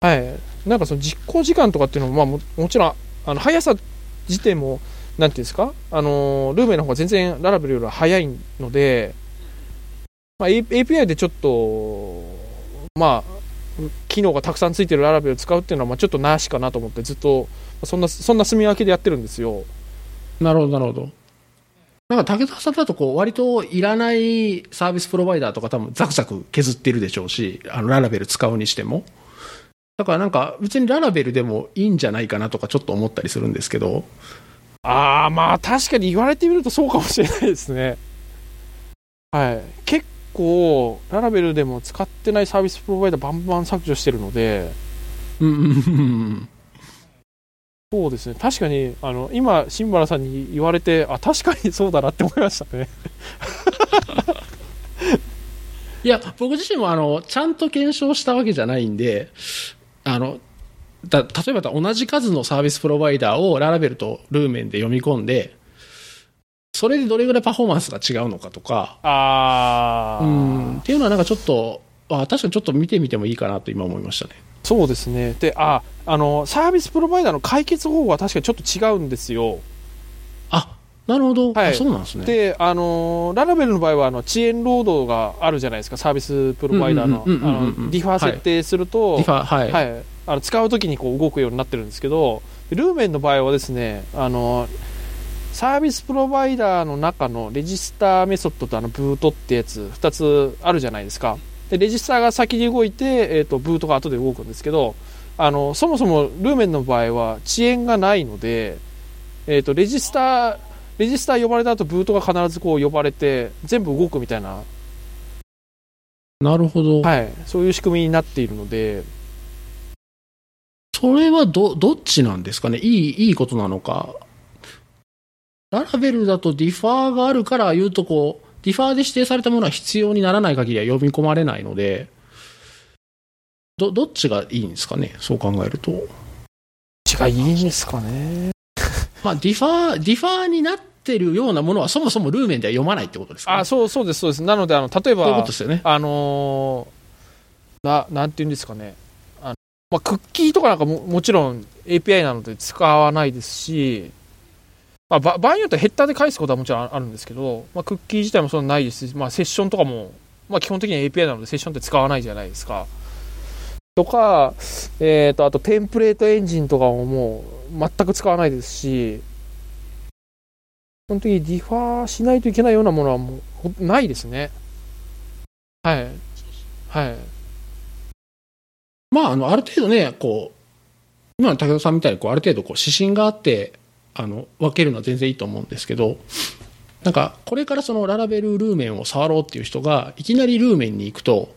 はい、なんかその実行時間とかっていうのも、まあ、も, もちろんあの速さ自体もなんていうんですか、あのルーメンの方が全然ララベルよりは速いので、まあ、エーピーアイ でちょっとまあ機能がたくさんついてるララベルを使うっていうのはまあちょっとなしかなと思って、ずっとそんなそんな住み分けでやってるんですよ。なるほどなるほど。なんか武田さんだとこう割といらないサービスプロバイダーとか多分ザクザク削ってるでしょうし、あのララベル使うにしてもだからなんか別にララベルでもいいんじゃないかなとかちょっと思ったりするんですけど。ああまあ確かに言われてみるとそうかもしれないですね。はい結構ララベルでも使ってないサービスプロバイダーバンバン削除してるので、うんそうですね、確かにあの今新原さんに言われて、あ確かにそうだなって思いましたねいや僕自身もあのちゃんと検証したわけじゃないんで、あのだ例えば同じ数のサービスプロバイダーをララベルとルーメンで読み込んで、それでどれぐらいパフォーマンスが違うのかとか、あうんっていうのはなんかちょっとあ確かにちょっと見てみてもいいかなと今思いましたね。そうですね。で、あ、あのサービスプロバイダーの解決方法は確かにちょっと違うんですよ。あ、なるほど、はい、そうなんですね。で、あのララベルの場合はあの遅延労働があるじゃないですか、サービスプロバイダーのディファー設定すると、はいはいはい、あの使うときにこう動くようになってるんですけど、ルーメンの場合はですね、あのサービスプロバイダーの中のレジスターメソッドとあのブートってやつふたつあるじゃないですか。でレジスターが先に動いて、えーと、ブートが後で動くんですけど、あのそもそもルーメンの場合は遅延がないので、えーと、レジスターレジスター呼ばれた後ブートが必ずこう呼ばれて全部動くみたいな。なるほど、はい、そういう仕組みになっているので、それは ど, どっちなんですかね。いい、いいことなのか。ララベルだとディファーがあるから言うとこうディファーで指定されたものは必要にならない限りは読み込まれないので、ど、どっちがいいんですかね、そう考えると。どっちがいいんですかね。まあ、ディファー、ディファーになってるようなものはそもそもルーメンでは読まないってことですかね。あ、そう、そうです、そうです。なので、あの、例えば、そういうことですよね。あのー、な、なんていうんですかね、あの、まあ、クッキーとかなんか も, もちろん エーピーアイ なので使わないですし、まあ、場合によってはヘッダーで返すことはもちろんあるんですけど、まあ、クッキー自体もそんなないですし、まあ、セッションとかも、まあ、基本的に エーピーアイ なのでセッションって使わないじゃないですか。とか、えーと、あとテンプレートエンジンとかももう全く使わないですし、その時ディファーしないといけないようなものはもうないですね。はい。はい。まあ、あの、ある程度ね、こう、今の武田さんみたいに、こう、ある程度、こう、指針があって、あの、分けるのは全然いいと思うんですけど、なんか、これからそのララベルルーメンを触ろうっていう人が、いきなりルーメンに行くと、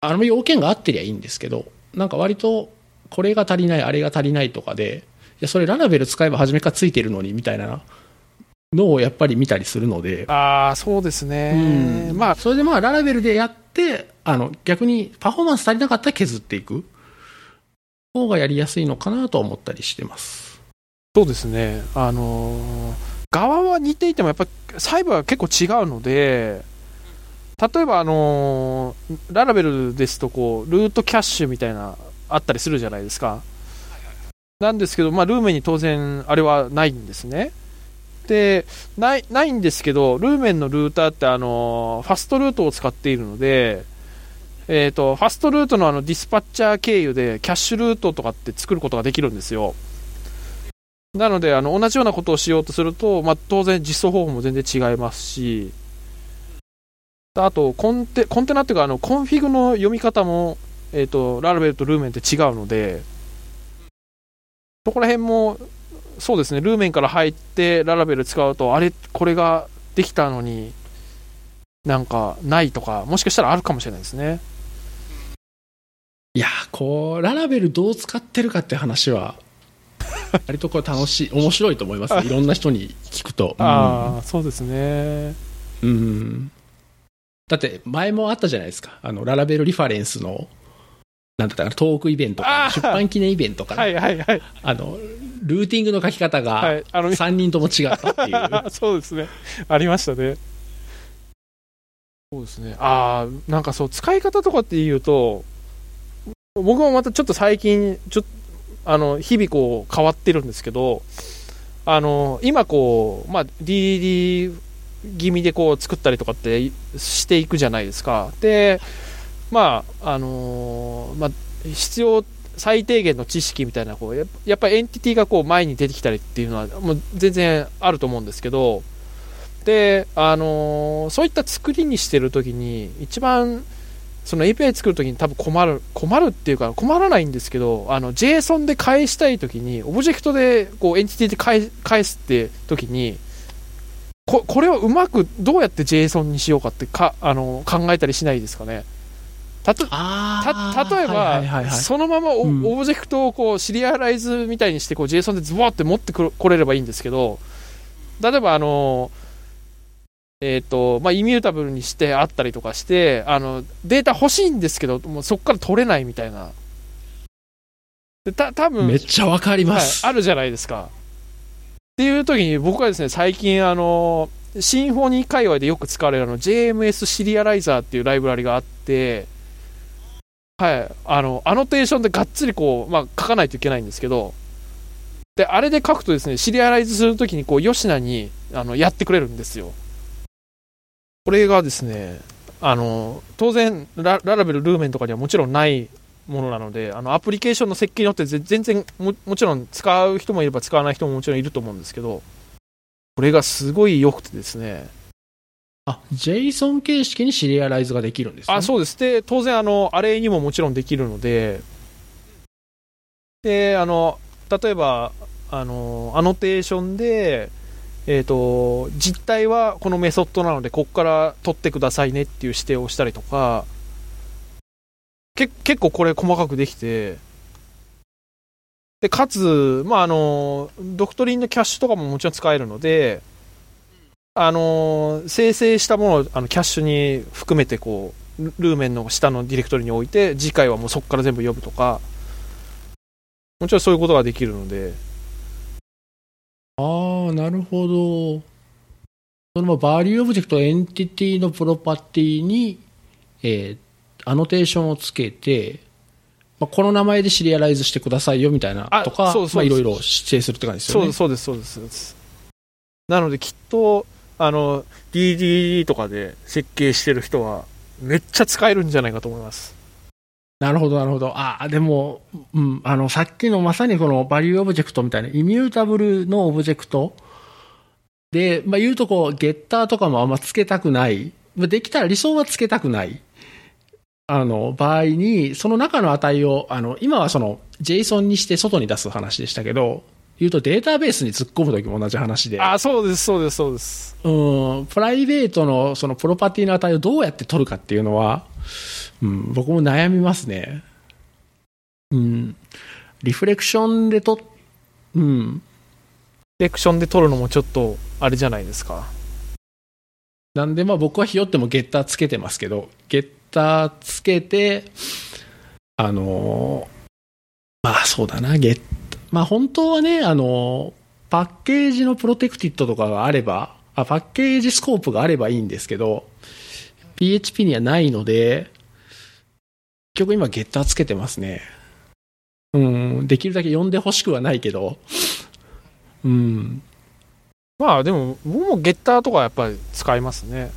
あの、要件が合ってりゃいいんですけど、なんか割と、これが足りない、あれが足りないとかで、いや、それララベル使えば初めからついてるのに、みたいな、のをやっぱり見たりするので、ああそうですね、うん、まあそれでまあララベルでやって、あの逆にパフォーマンス足りなかったら削っていく方がやりやすいのかなと思ったりしてます。そうですね、あの側は似ていてもやっぱり細部は結構違うので、例えばあのララベルですとこうルートキャッシュみたいなあったりするじゃないですか。なんですけど、まあルーメンに当然あれはないんですね。でない、ないんですけど、ルーメンのルーターってあのファストルートを使っているので、えーと、ファストルートのあのディスパッチャー経由でキャッシュルートとかって作ることができるんですよ。なのであの同じようなことをしようとすると、まあ、当然実装方法も全然違いますし、あとコンテ、コンテナっていうかあのコンフィグの読み方も、えーと、ララベルとルーメンって違うので、そこら辺もそうですね、ルーメンから入ってララベル使うと、あれこれができたのになんかないとか、もしかしたらあるかもしれないですね。いやー、こうララベルどう使ってるかって話は割とこう楽しい面白いと思います、ね、いろんな人に聞くと、うん、ああそうですね、うん、だって前もあったじゃないですか、あのララベルリファレンスのなんだったかな、トークイベントか出版記念イベントか、はいはいはい、あのルーティングの書き方がさんにんとも違ったっていう、はい、そうですね、ありましたね。そうですね、ああ、なんかそう使い方とかっていうと、僕もまたちょっと最近ちょっとあの日々こう変わってるんですけど、あの今こう、まあ、ディーディーディー 気味でこう作ったりとかってしていくじゃないですか。でまああのーまあ、必要最低限の知識みたいな、こうやっぱりエンティティがこう前に出てきたりっていうのはもう全然あると思うんですけど、で、あのー、そういった作りにしてるときに一番その エーピーアイ 作るときに多分困る困るっていうか困らないんですけど、あの JSON で返したいときにオブジェクトでこうエンティティで 返, 返すってときに こ, これをうまくどうやって JSON にしようかってか、あのー、考えたりしないですかね。たとた例えば、はいはいはいはい、そのまま オ,、うん、オブジェクトをこうシリアライズみたいにしてこう JSON でズボーって持ってこれればいいんですけど、例えばあの、えーとまあ、イミュータブルにしてあったりとかして、あのデータ欲しいんですけどもうそこから取れないみたいな、でた多分めっちゃわかります、はい、あるじゃないですか。っていう時に僕はですね、最近あのシンフォニー界隈でよく使われるあの ジェーエムエス シリアライザーっていうライブラリがあって、はい、あのアノテーションでがっつりこう、まあ、書かないといけないんですけど、であれで書くとですね、シリアライズするときにこう吉名にあのやってくれるんですよ。これがですね、あの当然 ラ, ララベルルーメンとかにはもちろんないものなので、あのアプリケーションの設計によって全然 も, もちろん使う人もいれば使わない人ももちろんいると思うんですけど、これがすごい良くてですね、あ、JSON 形式にシリアライズができるんですね。あ、そうです。で、当然あのアレイにももちろんできるので、であの例えばあのアノテーションで、えーと、実態はこのメソッドなのでここから取ってくださいねっていう指定をしたりとか、け結構これ細かくできて、でかつ、まあ、あのドクトリンのキャッシュとかももちろん使えるので、あの生成したものをあのキャッシュに含めてこうルーメンの下のディレクトリに置いて、次回はもうそこから全部読むとか、もちろんそういうことができるので、ああなるほど、そのバリューオブジェクトエンティティのプロパティに、えー、アノテーションをつけて、まあ、この名前でシリアライズしてくださいよみたいなとか、まあ、いろいろ指定するって感じですよね。そうですそうですそうです。なのできっとあの ディーディーディー とかで設計してる人はめっちゃ使えるんじゃないかと思います。なるほどなるほど。あでも、うん、あのさっきのまさにこのバリューオブジェクトみたいなイミュータブルのオブジェクトで、まあ、言うとこうゲッターとかもあんまつけたくない。できたら理想はつけたくない。あの場合にその中の値をあの今はその JSON にして外に出す話でしたけど、言うとデータベースに突っ込むときも同じ話で、あそうですそうですそうです。うん、プライベートのそのプロパティの値をどうやって取るかっていうのは、うん、僕も悩みますね。うん、リフレクションでと、うん、リフレクションで取るのもちょっとあれじゃないですか。なんでまあ僕はひよってもゲッターつけてますけど、ゲッターつけてあのまあそうだなゲッまあ本当はねあのパッケージのプロテクティッドとかがあればあパッケージスコープがあればいいんですけど ピーエイチピー にはないので結局今ゲッターつけてますね。うんできるだけ呼んでほしくはないけどうんまあでも僕もゲッターとかやっぱり使いますね。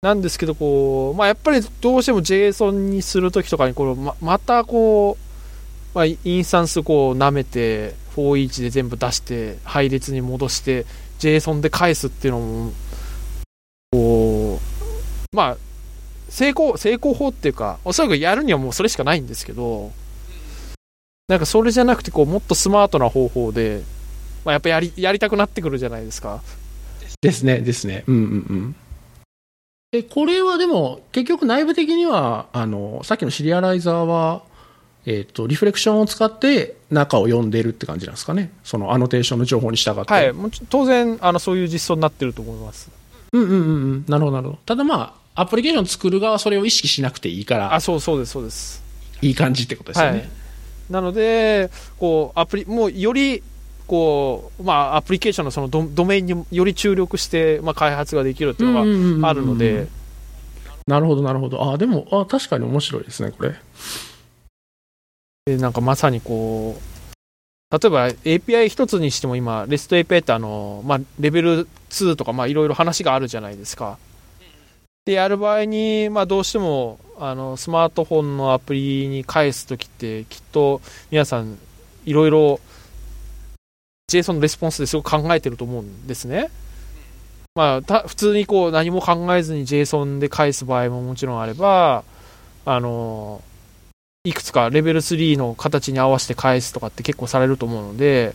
なんですけどこう、まあ、やっぱりどうしても JSON にするときとかにこう ま, またこう、まあ、インスタンスこう舐めてフォーイーチで全部出して配列に戻して JSON で返すっていうのもこう、まあ、成功成功法っていうかおそらくやるにはもうそれしかないんですけど、なんかそれじゃなくてこうもっとスマートな方法で、まあ、やっぱやりやりたくなってくるじゃないですか。ですねですねうんうんうんでこれはでも結局内部的にはあのさっきのシリアライザーは、えー、とリフレクションを使って中を読んでるって感じなんですかね。そのアノテーションの情報に従って、はい、もう当然あのそういう実装になってると思います。うんうんうんなるほどなるほど。ただまあアプリケーション作る側はそれを意識しなくていいからあそうそうですそうですいい感じってことですよね、はい、なのでこうアプリもうよりこうまあ、アプリケーションの そのド、ドメインにより注力して、まあ、開発ができるというのがあるので。なるほどなるほど。あでもあ確かに面白いですねこれで。なんかまさにこう例えば エーピーアイ 一つにしても今 REST エーピーアイ ってあの、まあ、レベルツーとかいろいろ話があるじゃないですか。でやる場合に、まあ、どうしてもあのスマートフォンのアプリに返すときってきっと皆さんいろいろJSON のレスポンスですごく考えてると思うんですね、まあ、た普通にこう何も考えずに JSON で返す場合ももちろんあればあのいくつかレベルスリーの形に合わせて返すとかって結構されると思うので、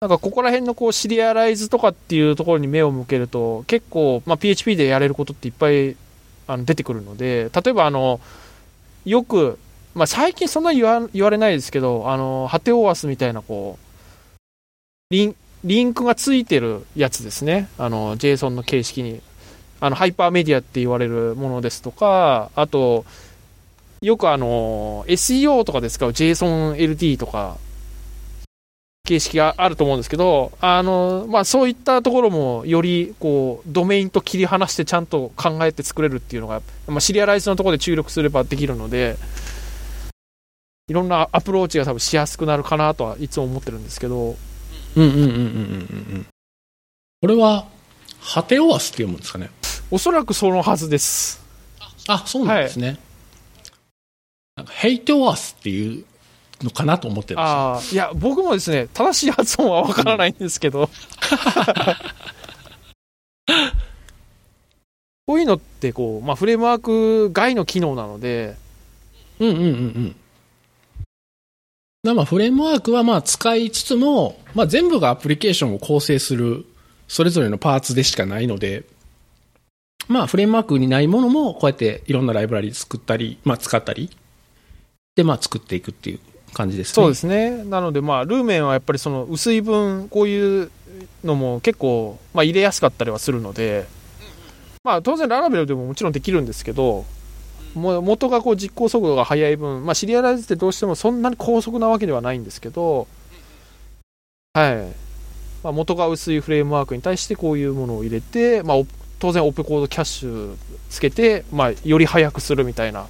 なんかここら辺のこうシリアライズとかっていうところに目を向けると結構、まあ、ピーエイチピー でやれることっていっぱいあの出てくるので、例えばあのよく、まあ、最近そんなに 言, 言われないですけどあのハテオアスみたいなこうリ ン, リンクがついてるやつですね。あの JSON の形式にあのハイパーメディアって言われるものですとか、あとよくあの エスイーオー とかで使う ジェイソンエルディー とか形式があると思うんですけど、あの、まあ、そういったところもよりこうドメインと切り離してちゃんと考えて作れるっていうのが、まあ、シリアライズのところで注力すればできるのでいろんなアプローチが多分しやすくなるかなとはいつも思ってるんですけど。うんうんうんうんうんうん。これはハテオアスって読むんですかね。おそらくそのはずです。あ、そうなんですね。はい、なんかヘイトオアスっていうのかなと思ってました。ああ、いや僕もですね、正しい発音はわからないんですけど。うん、こういうのってこう、まあ、フレームワーク外の機能なので。うんうんうんうん。まあ、フレームワークはまあ使いつつも、まあ、全部がアプリケーションを構成するそれぞれのパーツでしかないので、まあ、フレームワークにないものもこうやっていろんなライブラリ作ったり、まあ、使ったりでまあ作っていくっていう感じですね。そうですね。なのでまあルーメンはやっぱりその薄い分こういうのも結構まあ入れやすかったりはするので、まあ、当然ララベルでももちろんできるんですけど元がこう実行速度が速い分、まあ、シリアライズってどうしてもそんなに高速なわけではないんですけど、はいまあ、元が薄いフレームワークに対してこういうものを入れて、まあ、当然オプコードキャッシュつけて、まあ、より早くするみたいな、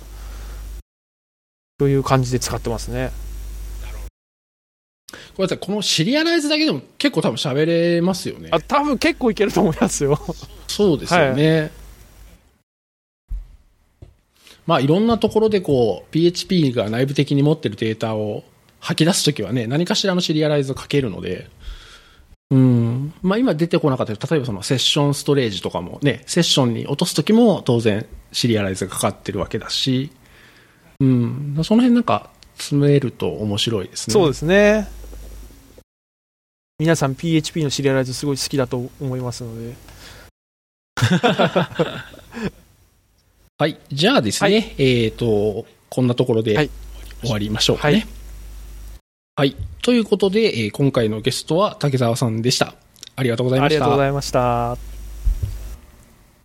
という感じで使ってますね。ごめんなさい、このシリアライズだけでも結構多分喋れますよね。あ、多分結構いけると思いますよ。そうですよね。はい、まあいろんなところでこう ピーエイチピー が内部的に持ってるデータを吐き出すときはね、何かしらのシリアライズをかけるので、うん、まあ今出てこなかったけど、例えばそのセッションストレージとかもね、セッションに落とすときも当然シリアライズがかかってるわけだし、うん、その辺なんか詰めると面白いですね。そうですね。皆さん ピーエイチピー のシリアライズすごい好きだと思いますので。はい、じゃあですね、はい、えーと、こんなところで終わりましょうかね。はい、はい、ということで、えー、今回のゲストは竹澤さんでした。ありがとうございました。ありがとうございました。